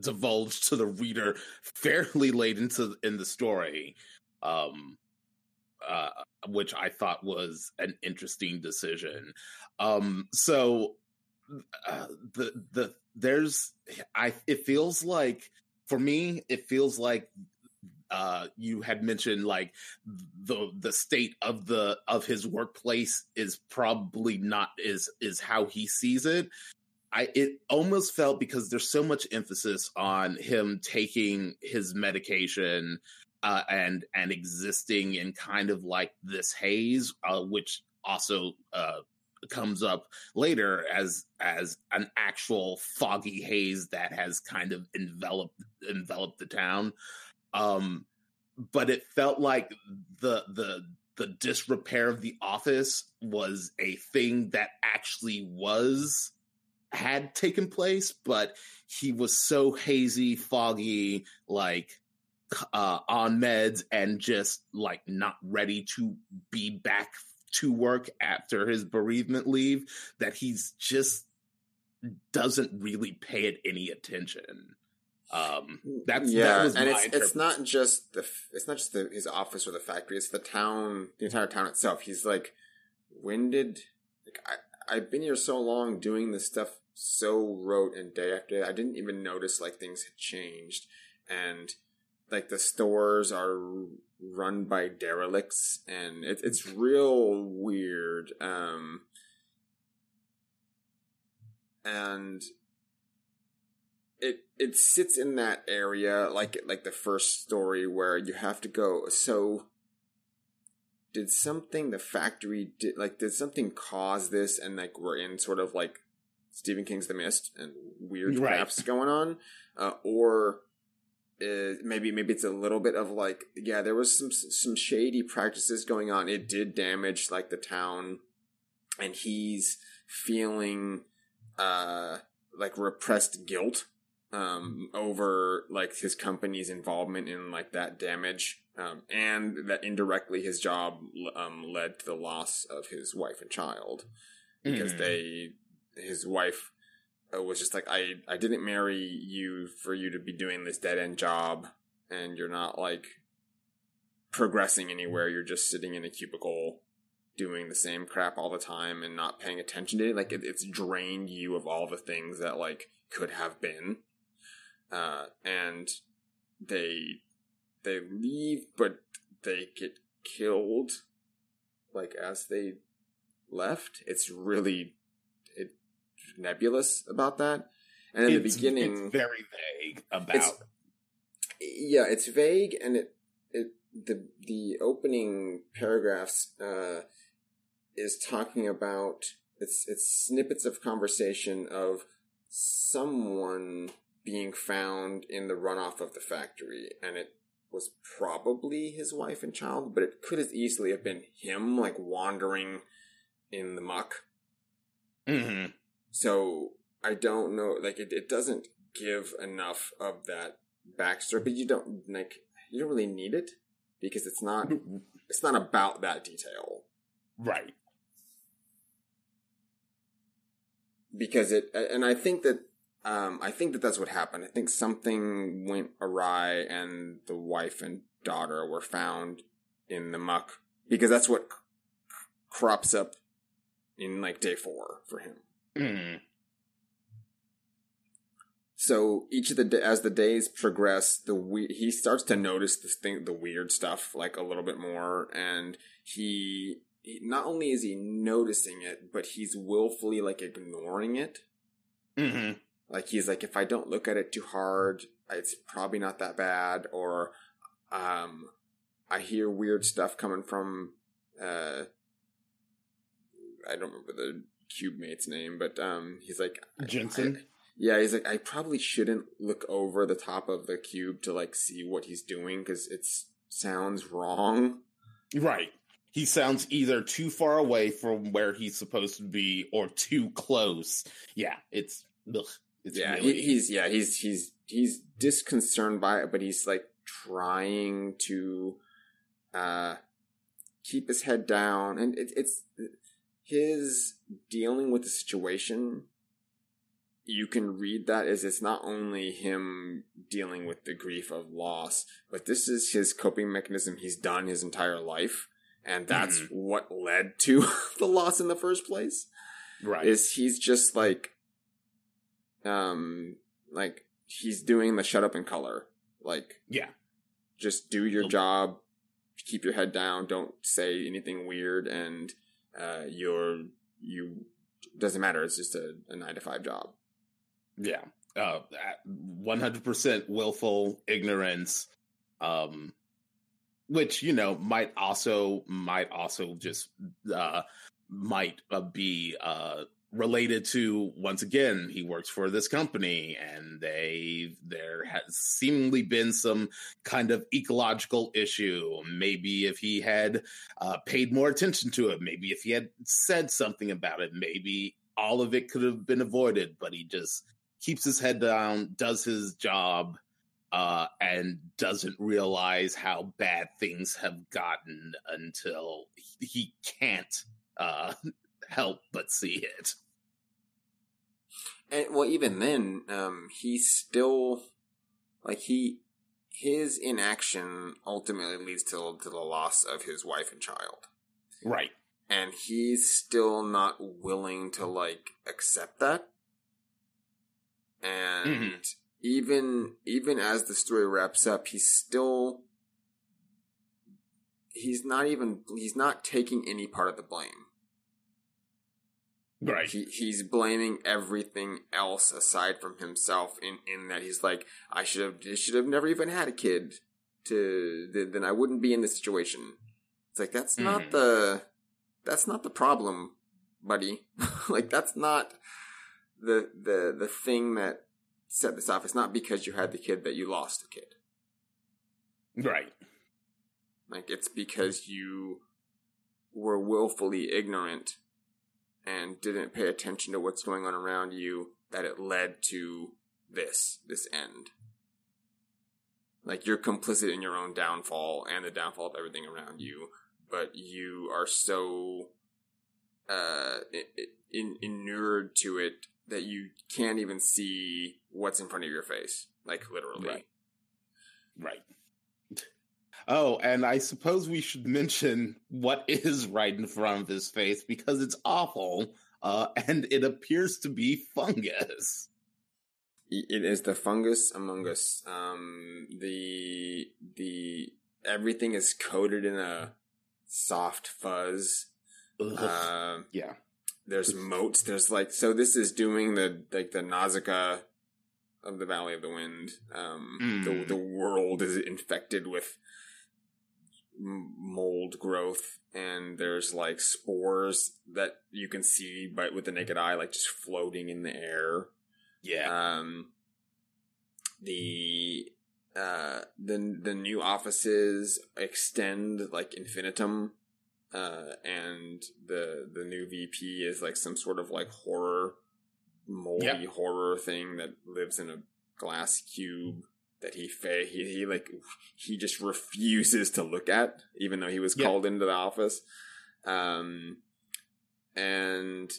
divulged to the reader fairly late in the story. Which I thought was an interesting decision. It feels like you had mentioned, like, the state of his workplace is probably not is how he sees it. It almost felt, because there's so much emphasis on him taking his medication and existing in kind of like this haze, which also comes up later as an actual foggy haze that has kind of enveloped the town. But it felt like the disrepair of the office was a thing that actually had taken place, but he was so hazy, foggy, like on meds and just like not ready to be back to work after his bereavement leave that he's just doesn't really pay it any attention. It's not just his office or the factory, it's the town, the entire town itself. He's like, when did I've been here so long doing this stuff so rote and day after day, I didn't even notice like things had changed, and like the stores are run by derelicts, and it's real weird. And it sits in that area, like the first story where you have to go. So did something cause this? And like we're in sort of like Stephen King's The Mist and weird crafts going on, or maybe it's a little bit of like, yeah, there was some shady practices going on. It did damage like the town, and he's feeling like repressed guilt over like his company's involvement in like that damage, and that indirectly his job led to the loss of his wife and child, because his wife was just like, I didn't marry you for you to be doing this dead-end job, and you're not like progressing anywhere, you're just sitting in a cubicle doing the same crap all the time and not paying attention to it. Like it's drained you of all the things that like could have been, and they leave, but they get killed like as they left. It's really nebulous about that, and in the beginning it's very vague about it's vague, and the opening paragraphs is talking about it's snippets of conversation of someone being found in the runoff of the factory, and it was probably his wife and child, but it could as easily have been him like wandering in the muck. So I don't know, like it doesn't give enough of that backstory, but you don't really need it, because it's not about that detail. Right. Because I think that that's what happened. I think something went awry, and the wife and daughter were found in the muck, because that's what crops up in like day 4 for him. So each of as the days progress, he starts to notice the weird stuff like a little bit more, and he not only is he noticing it, but he's willfully like ignoring it. Like he's like, if I don't look at it too hard, it's probably not that bad, or I hear weird stuff coming from I don't remember the cube mate's name, but he's like Jensen. He's like, I probably shouldn't look over the top of the cube to like see what he's doing, because it sounds wrong. Right. He sounds either too far away from where he's supposed to be or too close. Yeah, he's disconcerted by it, but he's like trying to keep his head down, and it's his dealing with the situation. You can read that as it's not only him dealing with the grief of loss, but this is his coping mechanism he's done his entire life, and that's what led to the loss in the first place. Right. Is he's just like he's doing the shut up and color. Like, yeah, just do your job, keep your head down, don't say anything weird, and doesn't matter. It's just a 9-to-5 job. Yeah. 100% willful ignorance. Which, might also just might be related to, once again, he works for this company, and there has seemingly been some kind of ecological issue. Maybe if he had paid more attention to it, maybe if he had said something about it, maybe all of it could have been avoided, but he just keeps his head down, does his job, and doesn't realize how bad things have gotten until he can't help but see it. And well, even then, he's still like his inaction ultimately leads to the loss of his wife and child. Right. And he's still not willing to accept that. And mm-hmm. even as the story wraps up, he's not taking any part of the blame. Right. He's blaming everything else aside from himself in that he's like, I should have never even had a kid, then I wouldn't be in this situation. It's like, that's not the problem, buddy. That's not the thing that set this off. It's not because you had the kid that you lost the kid. Right. It's because you were willfully ignorant and didn't pay attention to what's going on around you, that it led to this end. You're complicit in your own downfall and the downfall of everything around you, but you are so inured to it that you can't even see what's in front of your face, literally. Right. Oh, and I suppose we should mention what is right in front of his face, because it's awful, and it appears to be fungus. It is the fungus among us. The everything is coated in a soft fuzz. Yeah. There's motes. So this is doing the Nausicaa of the Valley of the Wind. The world is infected with mold growth, and there's spores that you can see but with the naked eye, just floating in the air. Yeah. The new offices extend infinitum, and the new VP is some sort of horror moldy horror thing that lives in a glass cube that he just refuses to look at, even though he was called into the office. And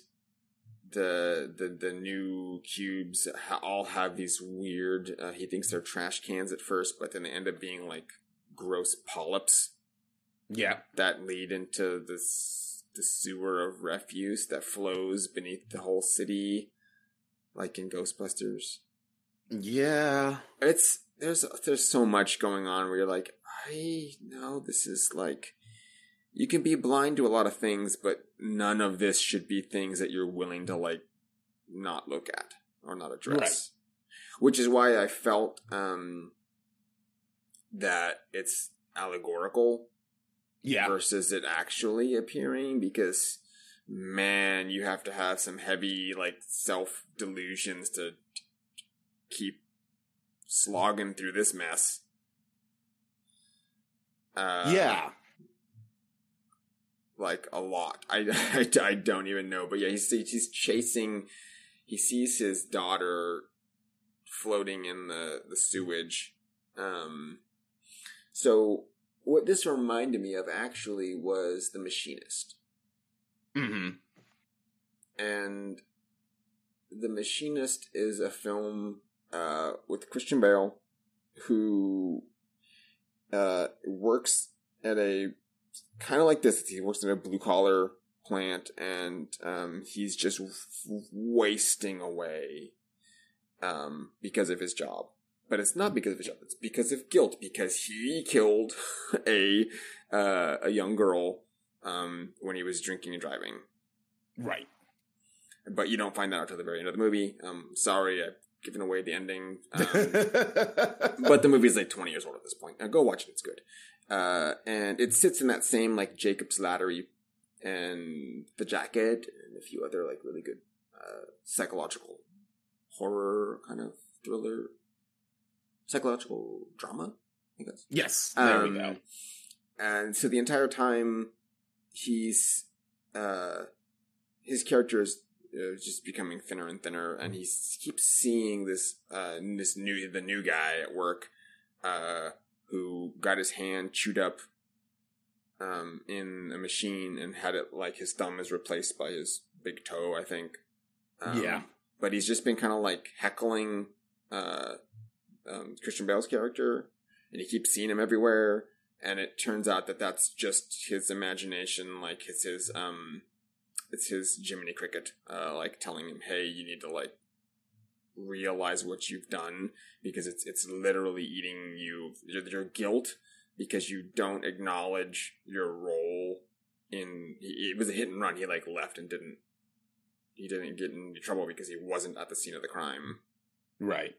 the new cubes all have these weird, he thinks they're trash cans at first, but then they end up being gross polyps. Yeah. That lead into the sewer of refuse that flows beneath the whole city, like in Ghostbusters. Yeah. There's so much going on where you're I know this is you can be blind to a lot of things, but none of this should be things that you're willing to not look at or not address. Right. Which is why I felt that it's allegorical versus it actually appearing, because man, you have to have some heavy self delusions to keep slogging through this mess. A lot. I don't even know, but yeah, he's chasing. He sees his daughter floating in the sewage. So what this reminded me of actually was The Machinist. Mm-hmm. And The Machinist is a film with Christian Bale, who works at a kind of this. He works in a blue collar plant, and he's just wasting away because of his job. But it's not because of his job; it's because of guilt. Because he killed a young girl when he was drinking and driving. Right. But you don't find that out till the very end of the movie. Sorry, I've given away the ending. But the movie's 20 years old at this point. Go watch it; it's good. And it sits in that same Jacob's Ladder and The Jacket and a few other like really good psychological horror kind of thriller, psychological drama, I guess. Yes, there we go. And so the entire time, he's his character is just becoming thinner and thinner, and he keeps seeing this new guy at work who got his hand chewed up in a machine and had it like his thumb is replaced by his big toe, I think. Yeah, but he's just been kind of like heckling Christian Bale's character, and he keeps seeing him everywhere. And it turns out that that's just his imagination, like it's his Jiminy Cricket, like telling him, "Hey, you need to like realize what you've done because it's literally eating you your guilt because you don't acknowledge your role in it was a hit and run. He like left and didn't get into trouble because he wasn't at the scene of the crime, right?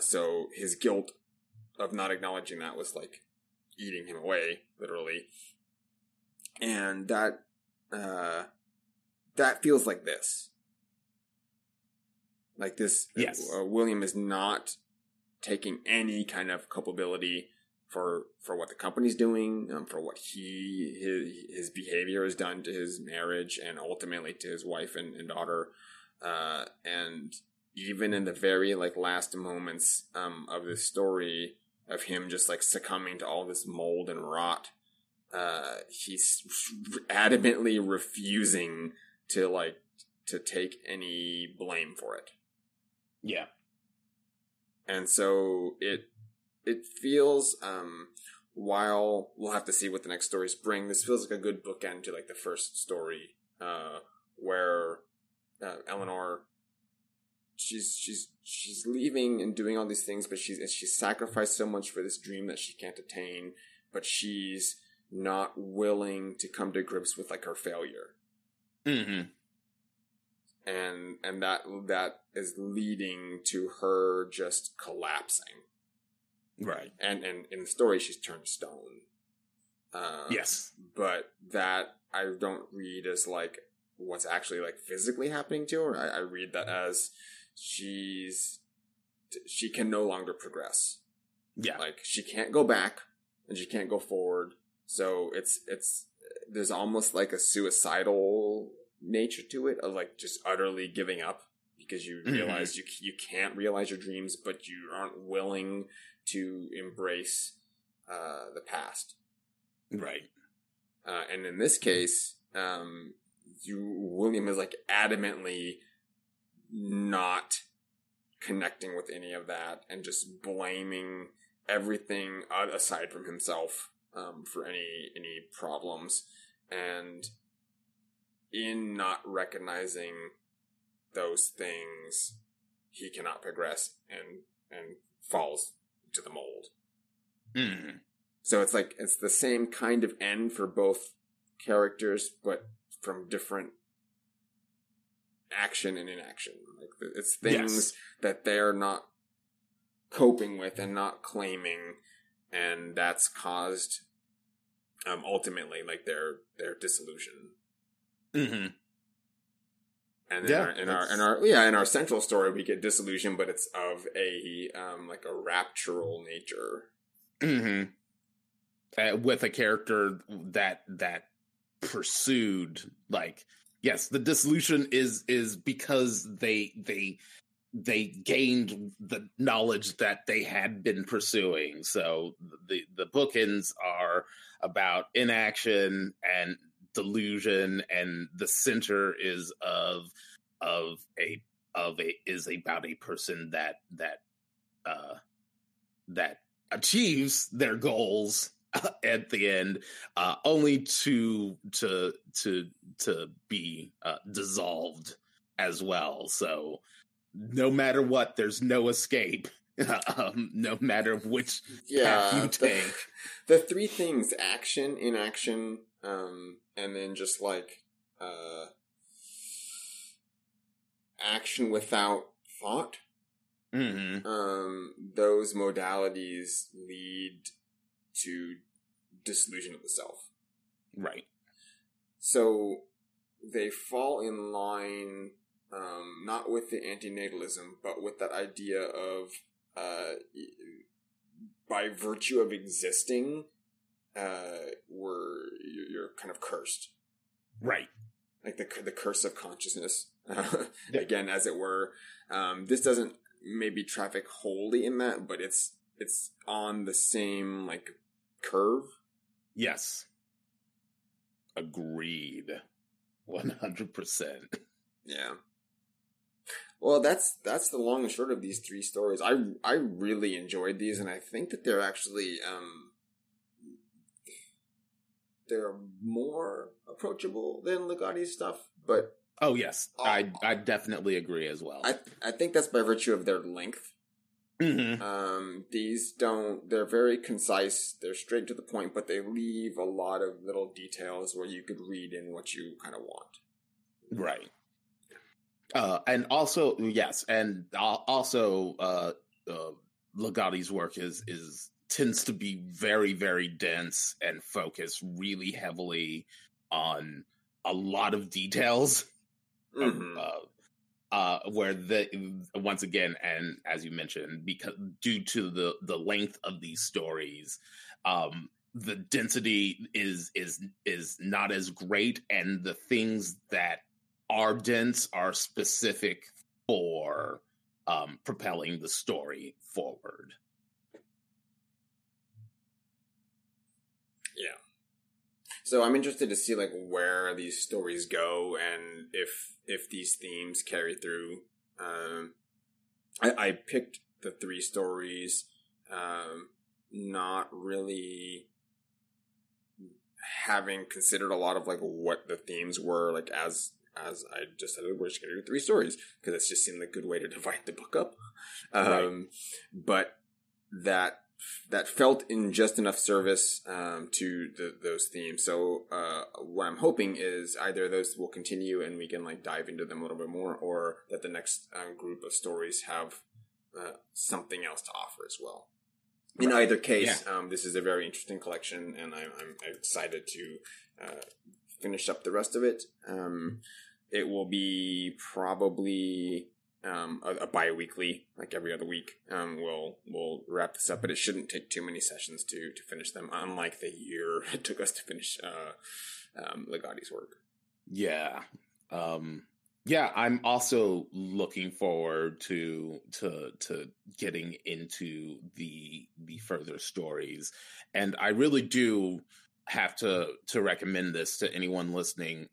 So his guilt of not acknowledging that was like." Eating him away, literally. And that feels like this. Like this, yes. William is not taking any kind of culpability for what the company's doing, for what his behavior has done to his marriage and ultimately to his wife and daughter. And even in the very like last moments of this story, of him just, like, succumbing to all this mold and rot. He's adamantly refusing to, like, to take any blame for it. Yeah. And so it feels, while we'll have to see what the next stories bring, this feels like a good bookend to, like, the first story, where Eleanor... She's leaving and doing all these things, but she's sacrificed so much for this dream that she can't attain, but she's not willing to come to grips with like her failure. Mm-hmm. And that is leading to her just collapsing. Right. And in the story she's turned to stone. Yes. But that I don't read as like what's actually like physically happening to her. I read that as she can no longer progress. Yeah. Like she can't go back and she can't go forward. So it's there's almost like a suicidal nature to it of like just utterly giving up because you realize you can't realize your dreams, but you aren't willing to embrace, the past. Right. And in this case, William is like adamantly not connecting with any of that and just blaming everything aside from himself for any problems, and in not recognizing those things he cannot progress and falls to the mold. Mm. So it's like it's the same kind of end for both characters but from different action and inaction. Like it's things yes. that they're not coping with and not claiming, and that's caused ultimately like their disillusion. Mm-hmm. And then in our central story we get disillusion, but it's of a like a raptural nature. Mm-hmm. With a character that pursued like yes, the dissolution is because they gained the knowledge that they had been pursuing. So the bookends are about inaction and delusion, and the center is is about a person that achieves their goals at the end, only to be dissolved as well. So no matter what, there's no escape. No matter which path you take. The three things: action, inaction, and then just like action without thought. Mm-hmm. Those modalities lead to disillusion of the self. Right. So they fall in line, not with the antinatalism, but with that idea of, by virtue of existing, you're kind of cursed. Right. Like the curse of consciousness, again, as it were. This doesn't maybe traffic wholly in that, but it's on the same, like, curve. Yes. Agreed. 100%. Yeah. Well, that's the long and short of these three stories. I really enjoyed these, and I think that they're actually they're more approachable than Ligotti's stuff, but oh yes, I definitely agree as well. I think that's by virtue of their length. Mm-hmm. These don't. They're very concise. They're straight to the point, but they leave a lot of little details where you could read in what you kind of want. Right. And also, yes, and also, Ligotti's work tends to be very, very dense and focused really heavily on a lot of details. Mm-hmm. Where once again, and as you mentioned, because due to the length of these stories, the density is not as great, and the things that are dense are specific for propelling the story forward. Yeah. So I'm interested to see like where these stories go and if these themes carry through. I picked the three stories, not really having considered a lot of like what the themes were, like as I decided we're just going to do three stories because it just seemed like a good way to divide the book up. Right. But that felt in just enough service to those themes. So what I'm hoping is either those will continue and we can like dive into them a little bit more, or that the next group of stories have something else to offer as well. Right. In either case, this is a very interesting collection, and I'm excited to finish up the rest of it. It will be probably a bi-weekly, like every other week. We'll wrap this up, but it shouldn't take too many sessions to finish them, unlike the year it took us to finish Ligotti's work. Yeah. I'm also looking forward to getting into the further stories, and I really do have to recommend this to anyone listening.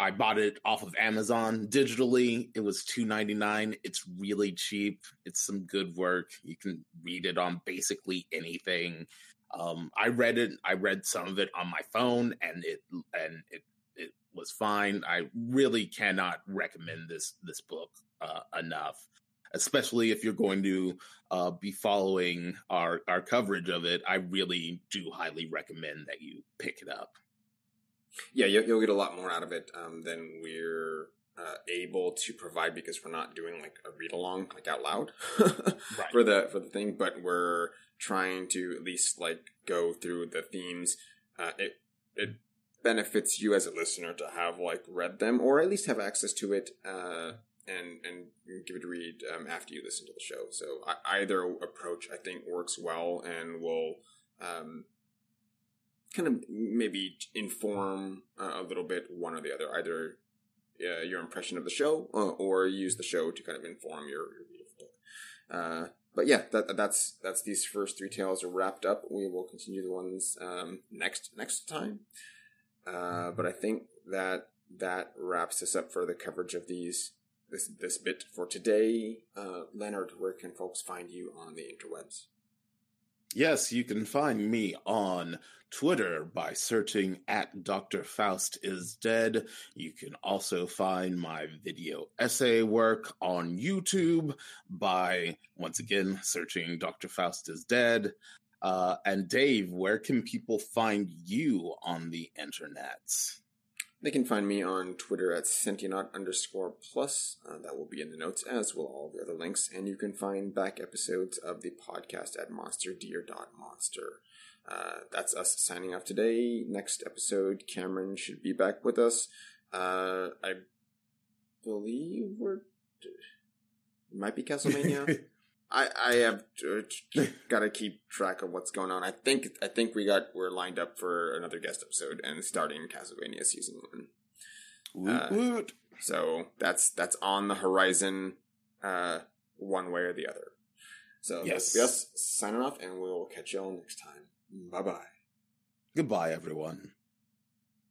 I bought it off of Amazon digitally. It was $2.99. It's really cheap. It's some good work. You can read it on basically anything. I read some of it on my phone, and it was fine. I really cannot recommend this book enough, especially if you're going to be following our coverage of it. I really do highly recommend that you pick it up. Yeah, you'll get a lot more out of it than we're able to provide, because we're not doing like a read along like out loud right. for the thing, but we're trying to at least like go through the themes. It benefits you as a listener to have like read them, or at least have access to it and give it a read after you listen to the show. So either approach I think works well and will kind of maybe inform a little bit one or the other, either your impression of the show or use the show to kind of inform your book. But yeah, that's these first three tales are wrapped up. We will continue the ones next time. But I think that wraps us up for the coverage of this bit for today. Leonard, where can folks find you on the interwebs? Yes, you can find me on Twitter by searching at Dr. Faust is Dead. You can also find my video essay work on YouTube by, once again, searching Dr. Faust is Dead. And Dave, where can people find you on the internets? They can find me on Twitter at sentienaut_plus. That will be in the notes, as will all the other links. And you can find back episodes of the podcast at monsterdeer.monster. That's us signing off today. Next episode, Cameron should be back with us. I believe it might be Castlevania. I have got to keep track of what's going on. I think we're lined up for another guest episode and starting Castlevania season 1. So that's on the horizon, one way or the other. So yes, that's us signing off, and we'll catch y'all next time. Bye bye. Goodbye, everyone.